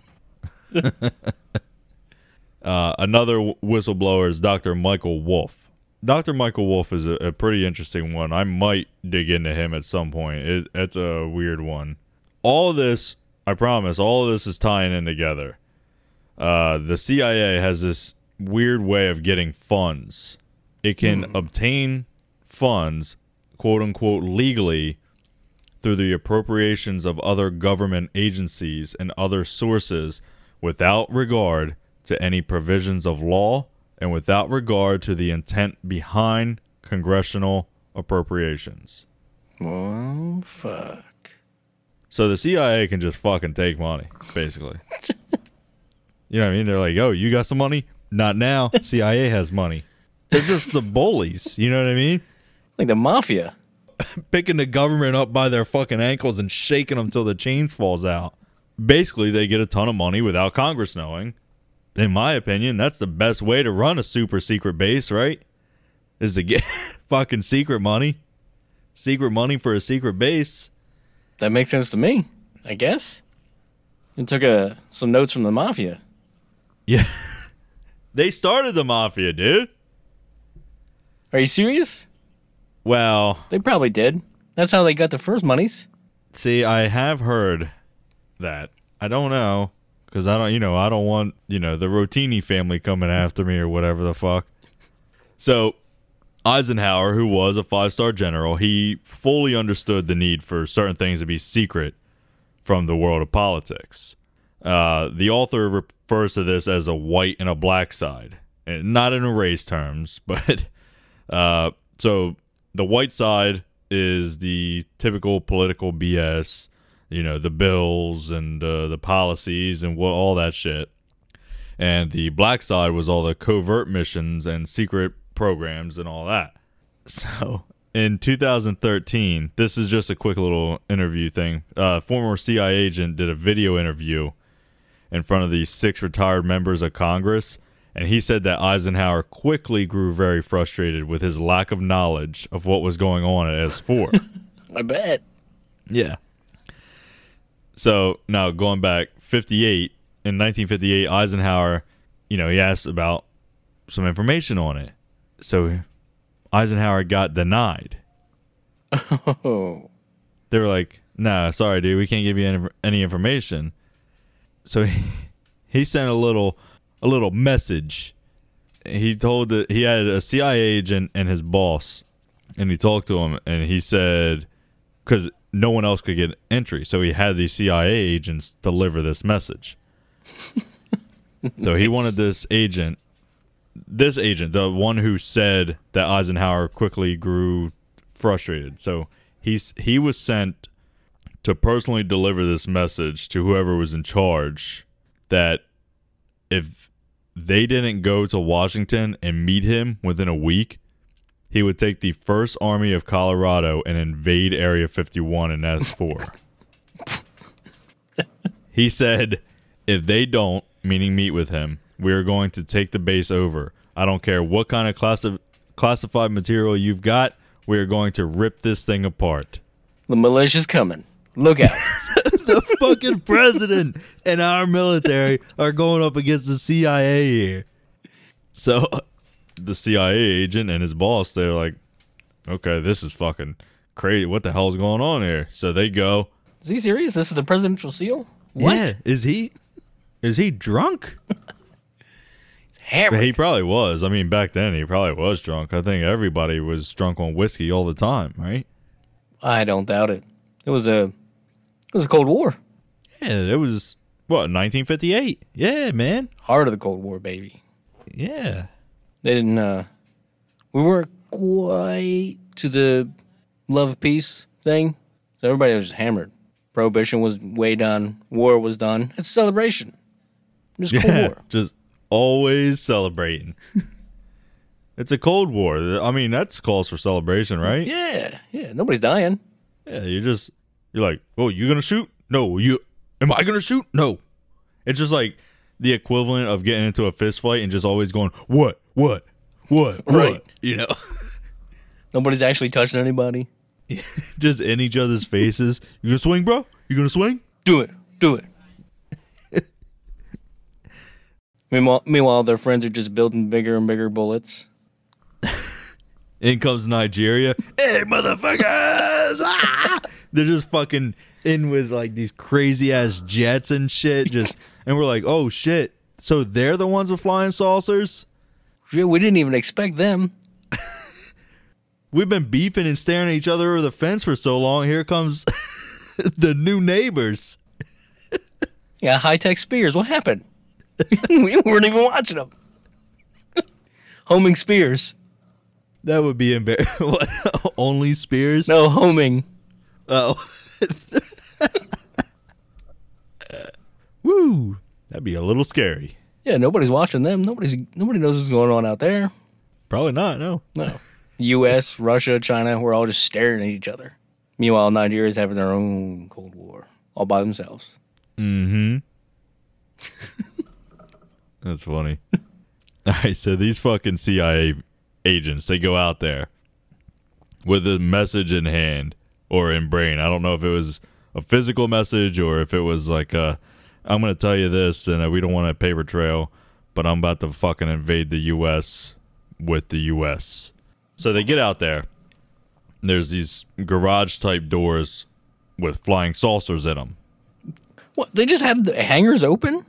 uh, another whistleblower is Doctor Michael Wolf. Doctor Michael Wolf is a, a pretty interesting one. I might dig into him at some point. It, it's a weird one. All of this, I promise, all of this is tying in together. Uh, the C I A has this weird way of getting funds. It can mm. obtain funds, quote-unquote, legally through the appropriations of other government agencies and other sources without regard to any provisions of law, and without regard to the intent behind congressional appropriations. Oh, fuck. So the C I A can just fucking take money, basically. You know what I mean? They're like, oh, you got some money? Not now. C I A has money. They're just the bullies, you know what I mean? Like the mafia. Picking the government up by their fucking ankles and shaking them till the chains falls out. Basically, they get a ton of money without Congress knowing. In my opinion, that's the best way to run a super secret base, right? Is to get fucking secret money. Secret money for a secret base. That makes sense to me, I guess. It took a, some notes from the mafia. Yeah. They started the mafia, dude. Are you serious? Well, they probably did. That's how they got the first monies. See, I have heard that. I don't know. Because I don't, you know, I don't want, you know, the Rotini family coming after me or whatever the fuck. So Eisenhower, who was a five-star general, he fully understood the need for certain things to be secret from the world of politics. Uh, the author refers to this as a white and a black side. And not in race terms, but uh, so the white side is the typical political B S. You know, the bills and uh, the policies and what, all that shit. And the black side was all the covert missions and secret programs and all that. So in two thousand thirteen, this is just a quick little interview thing. A uh, former C I A agent did a video interview in front of these six retired members of Congress. And he said that Eisenhower quickly grew very frustrated with his lack of knowledge of what was going on at S four. I bet. Yeah. So, now, going back, fifty-eight, in nineteen fifty-eight, Eisenhower, you know, he asked about some information on it. so Eisenhower got denied. Oh. They were like, nah, sorry, dude, we can't give you any, any information. So he, he sent a little a little message. He told that he had a C I A agent and his boss, and he talked to him, and he said, because no one else could get entry, so he had these C I A agents deliver this message. So he wanted this agent, this agent, the one who said that Eisenhower quickly grew frustrated. So he's he was sent to personally deliver this message to whoever was in charge that if they didn't go to Washington and meet him within a week, he would take the First Army of Colorado and invade Area fifty-one and S four. He said, if they don't, meaning meet with him, we are going to take the base over. I don't care what kind of classi- classified material you've got. We are going to rip this thing apart. The militia's coming. Look out. The fucking president and our military are going up against the C I A here. So the C I A agent and his boss, they're like, okay, this is fucking crazy. What the hell's going on here? So they go. Is he serious? This is the presidential seal? What? Yeah. Is he, is he drunk? He's hammered. He probably was. I mean, back then he probably was drunk. I think everybody was drunk on whiskey all the time, right? I don't doubt it. It was a... It was a Cold War. Yeah, it was, what, nineteen fifty-eight? Yeah, man. Heart of the Cold War, baby. Yeah. They didn't, uh, we weren't quite to the love of peace thing. So everybody was just hammered. Prohibition was way done. War was done. It's a celebration. Just yeah, Cold War. Just always celebrating. It's a Cold War. I mean, that's calls for celebration, right? Yeah, yeah. Nobody's dying. Yeah, you're just... You're like, oh, you gonna shoot? No. You am I gonna shoot? No. It's just like the equivalent of getting into a fist fight and just always going, what, what, what, what? Right? You know, nobody's actually touching anybody. Just in each other's faces. You gonna swing, bro? You gonna swing? Do it, do it. meanwhile, meanwhile, their friends are just building bigger and bigger bullets. In comes Nigeria. Hey, motherfuckers! Ah! They're just fucking in with like these crazy ass jets and shit. Just and we're like, oh shit! So they're the ones with flying saucers? We didn't even expect them. We've been beefing and staring at each other over the fence for so long. Here comes the new neighbors. Yeah, high tech spears. What happened? We weren't even watching them. Homing spears. That would be embarrassing. Only spears? No, homing. Oh. Woo. That'd be a little scary. Yeah, nobody's watching them. Nobody's nobody knows what's going on out there. Probably not, no. No. U S, Russia, China, we're all just staring at each other. Meanwhile, Nigeria's having their own Cold War all by themselves. Mm-hmm. That's funny. All right, so these fucking C I A agents, they go out there with a message in hand. Or in brain. I don't know if it was a physical message or if it was like, uh, I'm going to tell you this and we don't want a paper trail, but I'm about to fucking invade the U S with the U S So they get out there. There's these garage type doors with flying saucers in them. What? They just had the hangars open?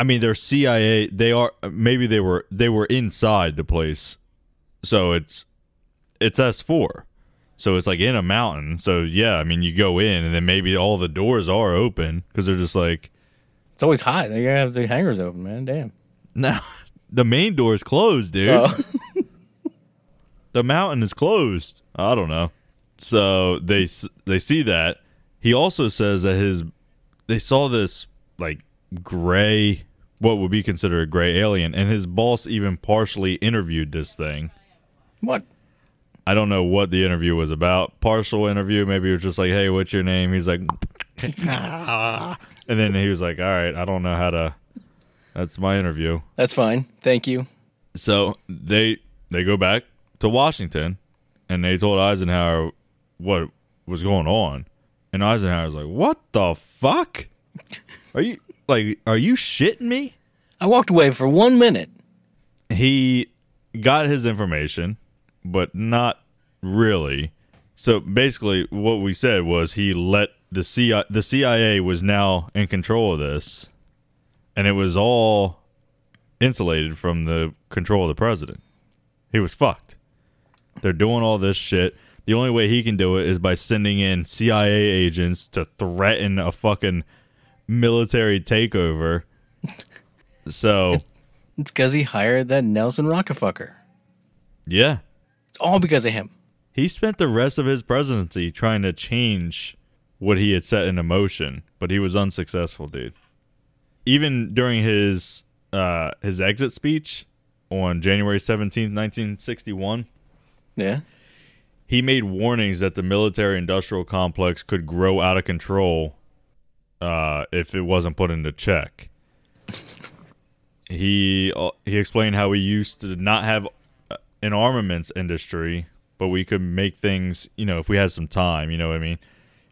I mean, they're C I A. They are, maybe they were, they were inside the place. So it's, it's S four. So it's like in a mountain. So yeah, I mean, you go in and then maybe all the doors are open because they're just like. It's always hot. They gotta have the hangars open, man. Damn. No, the main door is closed, dude. Oh. The mountain is closed. I don't know. So they they see that. He also says that his they saw this like gray, what would be considered a gray alien, and his boss even partially interviewed this thing. What? I don't know what the interview was about. Partial interview. Maybe it was just like, hey, what's your name? He's like, and then he was like, all right, I don't know how to. That's my interview. That's fine. Thank you. So they they go back to Washington, and they told Eisenhower what was going on. And Eisenhower's like, what the fuck? Are you like, are you shitting me? I walked away for one minute. He got his information, but not really. So basically what we said was he let the C I A, the C I A was now in control of this, and it was all insulated from the control of the president. He was fucked. They're doing all this shit. The only way he can do it is by sending in C I A agents to threaten a fucking military takeover. So it's because he hired that Nelson Rockefeller. Yeah. It's all because of him. He spent the rest of his presidency trying to change what he had set into motion, but he was unsuccessful, dude. Even during his uh, his exit speech on January seventeenth, nineteen sixty-one. Yeah. He made warnings that the military-industrial complex could grow out of control uh, if it wasn't put into check. He uh, he explained how we used to not have an armaments industry, but we could make things, you know, if we had some time, you know what I mean?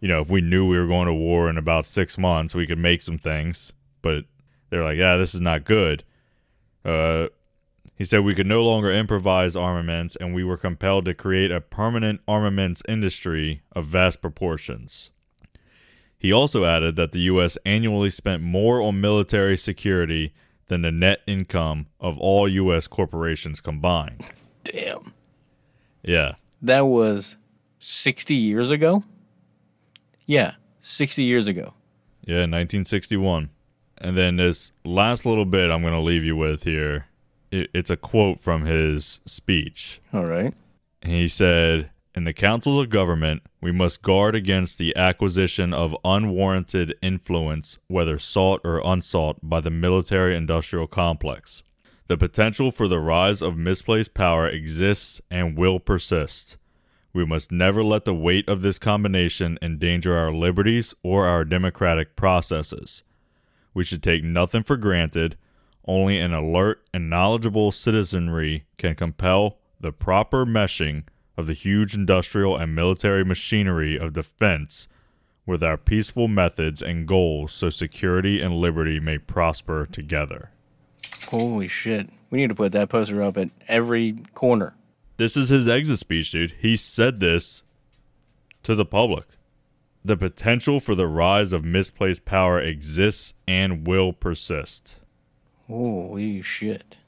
You know, if we knew we were going to war in about six months, we could make some things. But they're like, yeah, this is not good. Uh, he said we could no longer improvise armaments, and we were compelled to create a permanent armaments industry of vast proportions. He also added that the U S annually spent more on military security than the net income of all U S corporations combined. Damn. Yeah. That was sixty years ago? Yeah, sixty years ago. Yeah, nineteen sixty-one. And then this last little bit I'm going to leave you with here. It's a quote from his speech. All right. He said, "In the councils of government, we must guard against the acquisition of unwarranted influence, whether sought or unsought, by the military-industrial complex. The potential for the rise of misplaced power exists and will persist. We must never let the weight of this combination endanger our liberties or our democratic processes. We should take nothing for granted. Only an alert and knowledgeable citizenry can compel the proper meshing of the huge industrial and military machinery of defense with our peaceful methods and goals so security and liberty may prosper together." Holy shit. We need to put that poster up at every corner. This is his exit speech, dude. He said this to the public. The potential for the rise of misplaced power exists and will persist. Holy shit.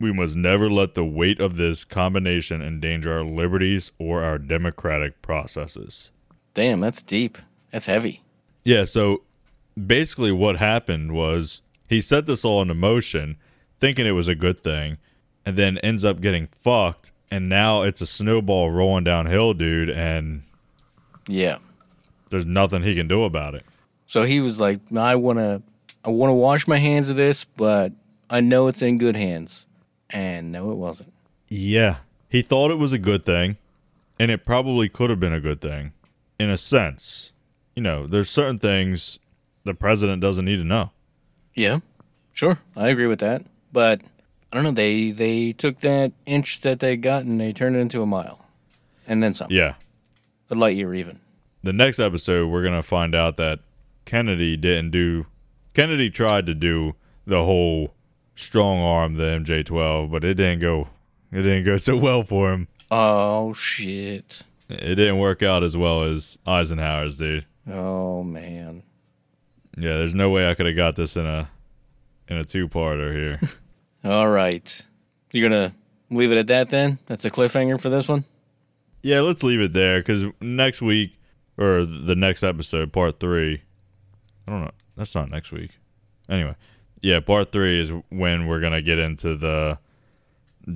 "We must never let the weight of this combination endanger our liberties or our democratic processes." Damn, that's deep. That's heavy. Yeah, so basically what happened was he set this all into motion, thinking it was a good thing, and then ends up getting fucked, and now it's a snowball rolling downhill, dude, and yeah, there's nothing he can do about it. So he was like, I want to... I want to wash my hands of this, but I know it's in good hands. And no, it wasn't. Yeah. He thought it was a good thing, and it probably could have been a good thing in a sense. You know, there's certain things the president doesn't need to know. Yeah, sure. I agree with that. But I don't know. They, they took that inch that they got and they turned it into a mile and then some. Yeah. A light year even. The next episode, we're going to find out that Kennedy didn't do... Kennedy tried to do the whole strong arm, the M J twelve, but it didn't go. It didn't go so well for him. Oh shit! It didn't work out as well as Eisenhower's, dude. Oh man. Yeah, there's no way I could have got this in a in a two-parter here. All right, you're gonna leave it at that then? That's a cliffhanger for this one. Yeah, let's leave it there because next week or the next episode, part three. I don't know. That's not next week. Anyway, yeah, part three is when we're going to get into the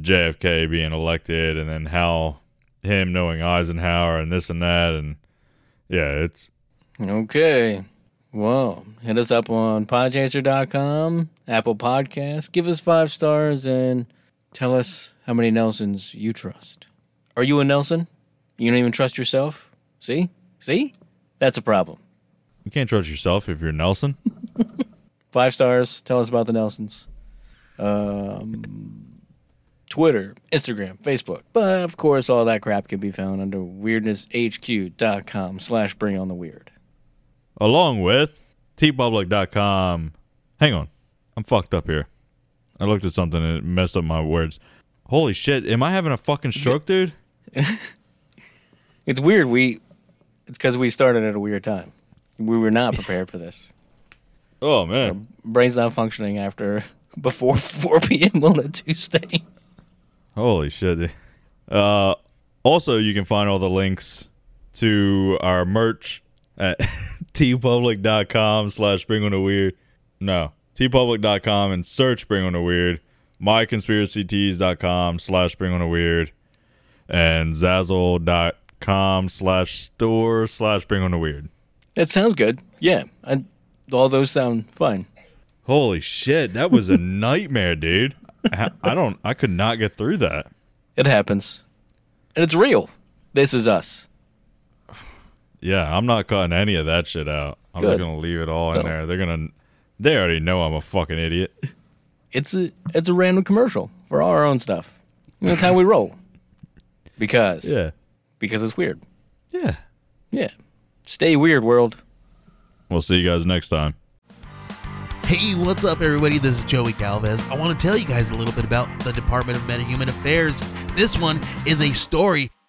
J F K being elected and then how him knowing Eisenhower and this and that. And yeah, it's... Okay. Well, hit us up on podchaser dot com, Apple Podcasts. Give us five stars and tell us how many Nelsons you trust. Are you a Nelson? You don't even trust yourself? See? See? That's a problem. You can't trust yourself if you're Nelson. Five stars. Tell us about the Nelsons. Um, Twitter, Instagram, Facebook. But, of course, all that crap can be found under weirdnesshq.com slash bring on the weird. Along with tpublic dot com. Hang on. I'm fucked up here. I looked at something and it messed up my words. Holy shit, am I having a fucking stroke, dude? It's weird. We, it's because we started at a weird time. We were not prepared for this. Oh, man. Our brain's not functioning after before four p.m. on a Tuesday. Holy shit. Uh, also, you can find all the links to our merch at tpublic.com slash bring on the weird. No, tpublic dot com and search bring on the weird. myconspiracytees.com slash bring on a weird and zazzle.com slash store slash bring on a weird. That sounds good. Yeah. I, all those sound fine. Holy shit. That was a nightmare, dude. I, I don't, I could not get through that. It happens. And it's real. This is us. Yeah. I'm not cutting any of that shit out. I'm good. Just going to leave it all don't. in there. They're going to, they already know I'm a fucking idiot. It's a it's a random commercial for all our own stuff. And that's how we roll. Because yeah. Because it's weird. Yeah. Yeah. Stay weird, world. We'll see you guys next time. Hey, what's up, everybody? This is Joey Galvez. I want to tell you guys a little bit about the Department of Metahuman Affairs. This one is a story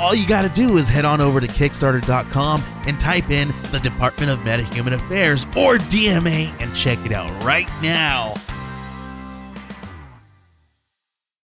All you got to do is head on over to Kickstarter dot com and type in the Department of Metahuman Affairs or D M A and check it out right now.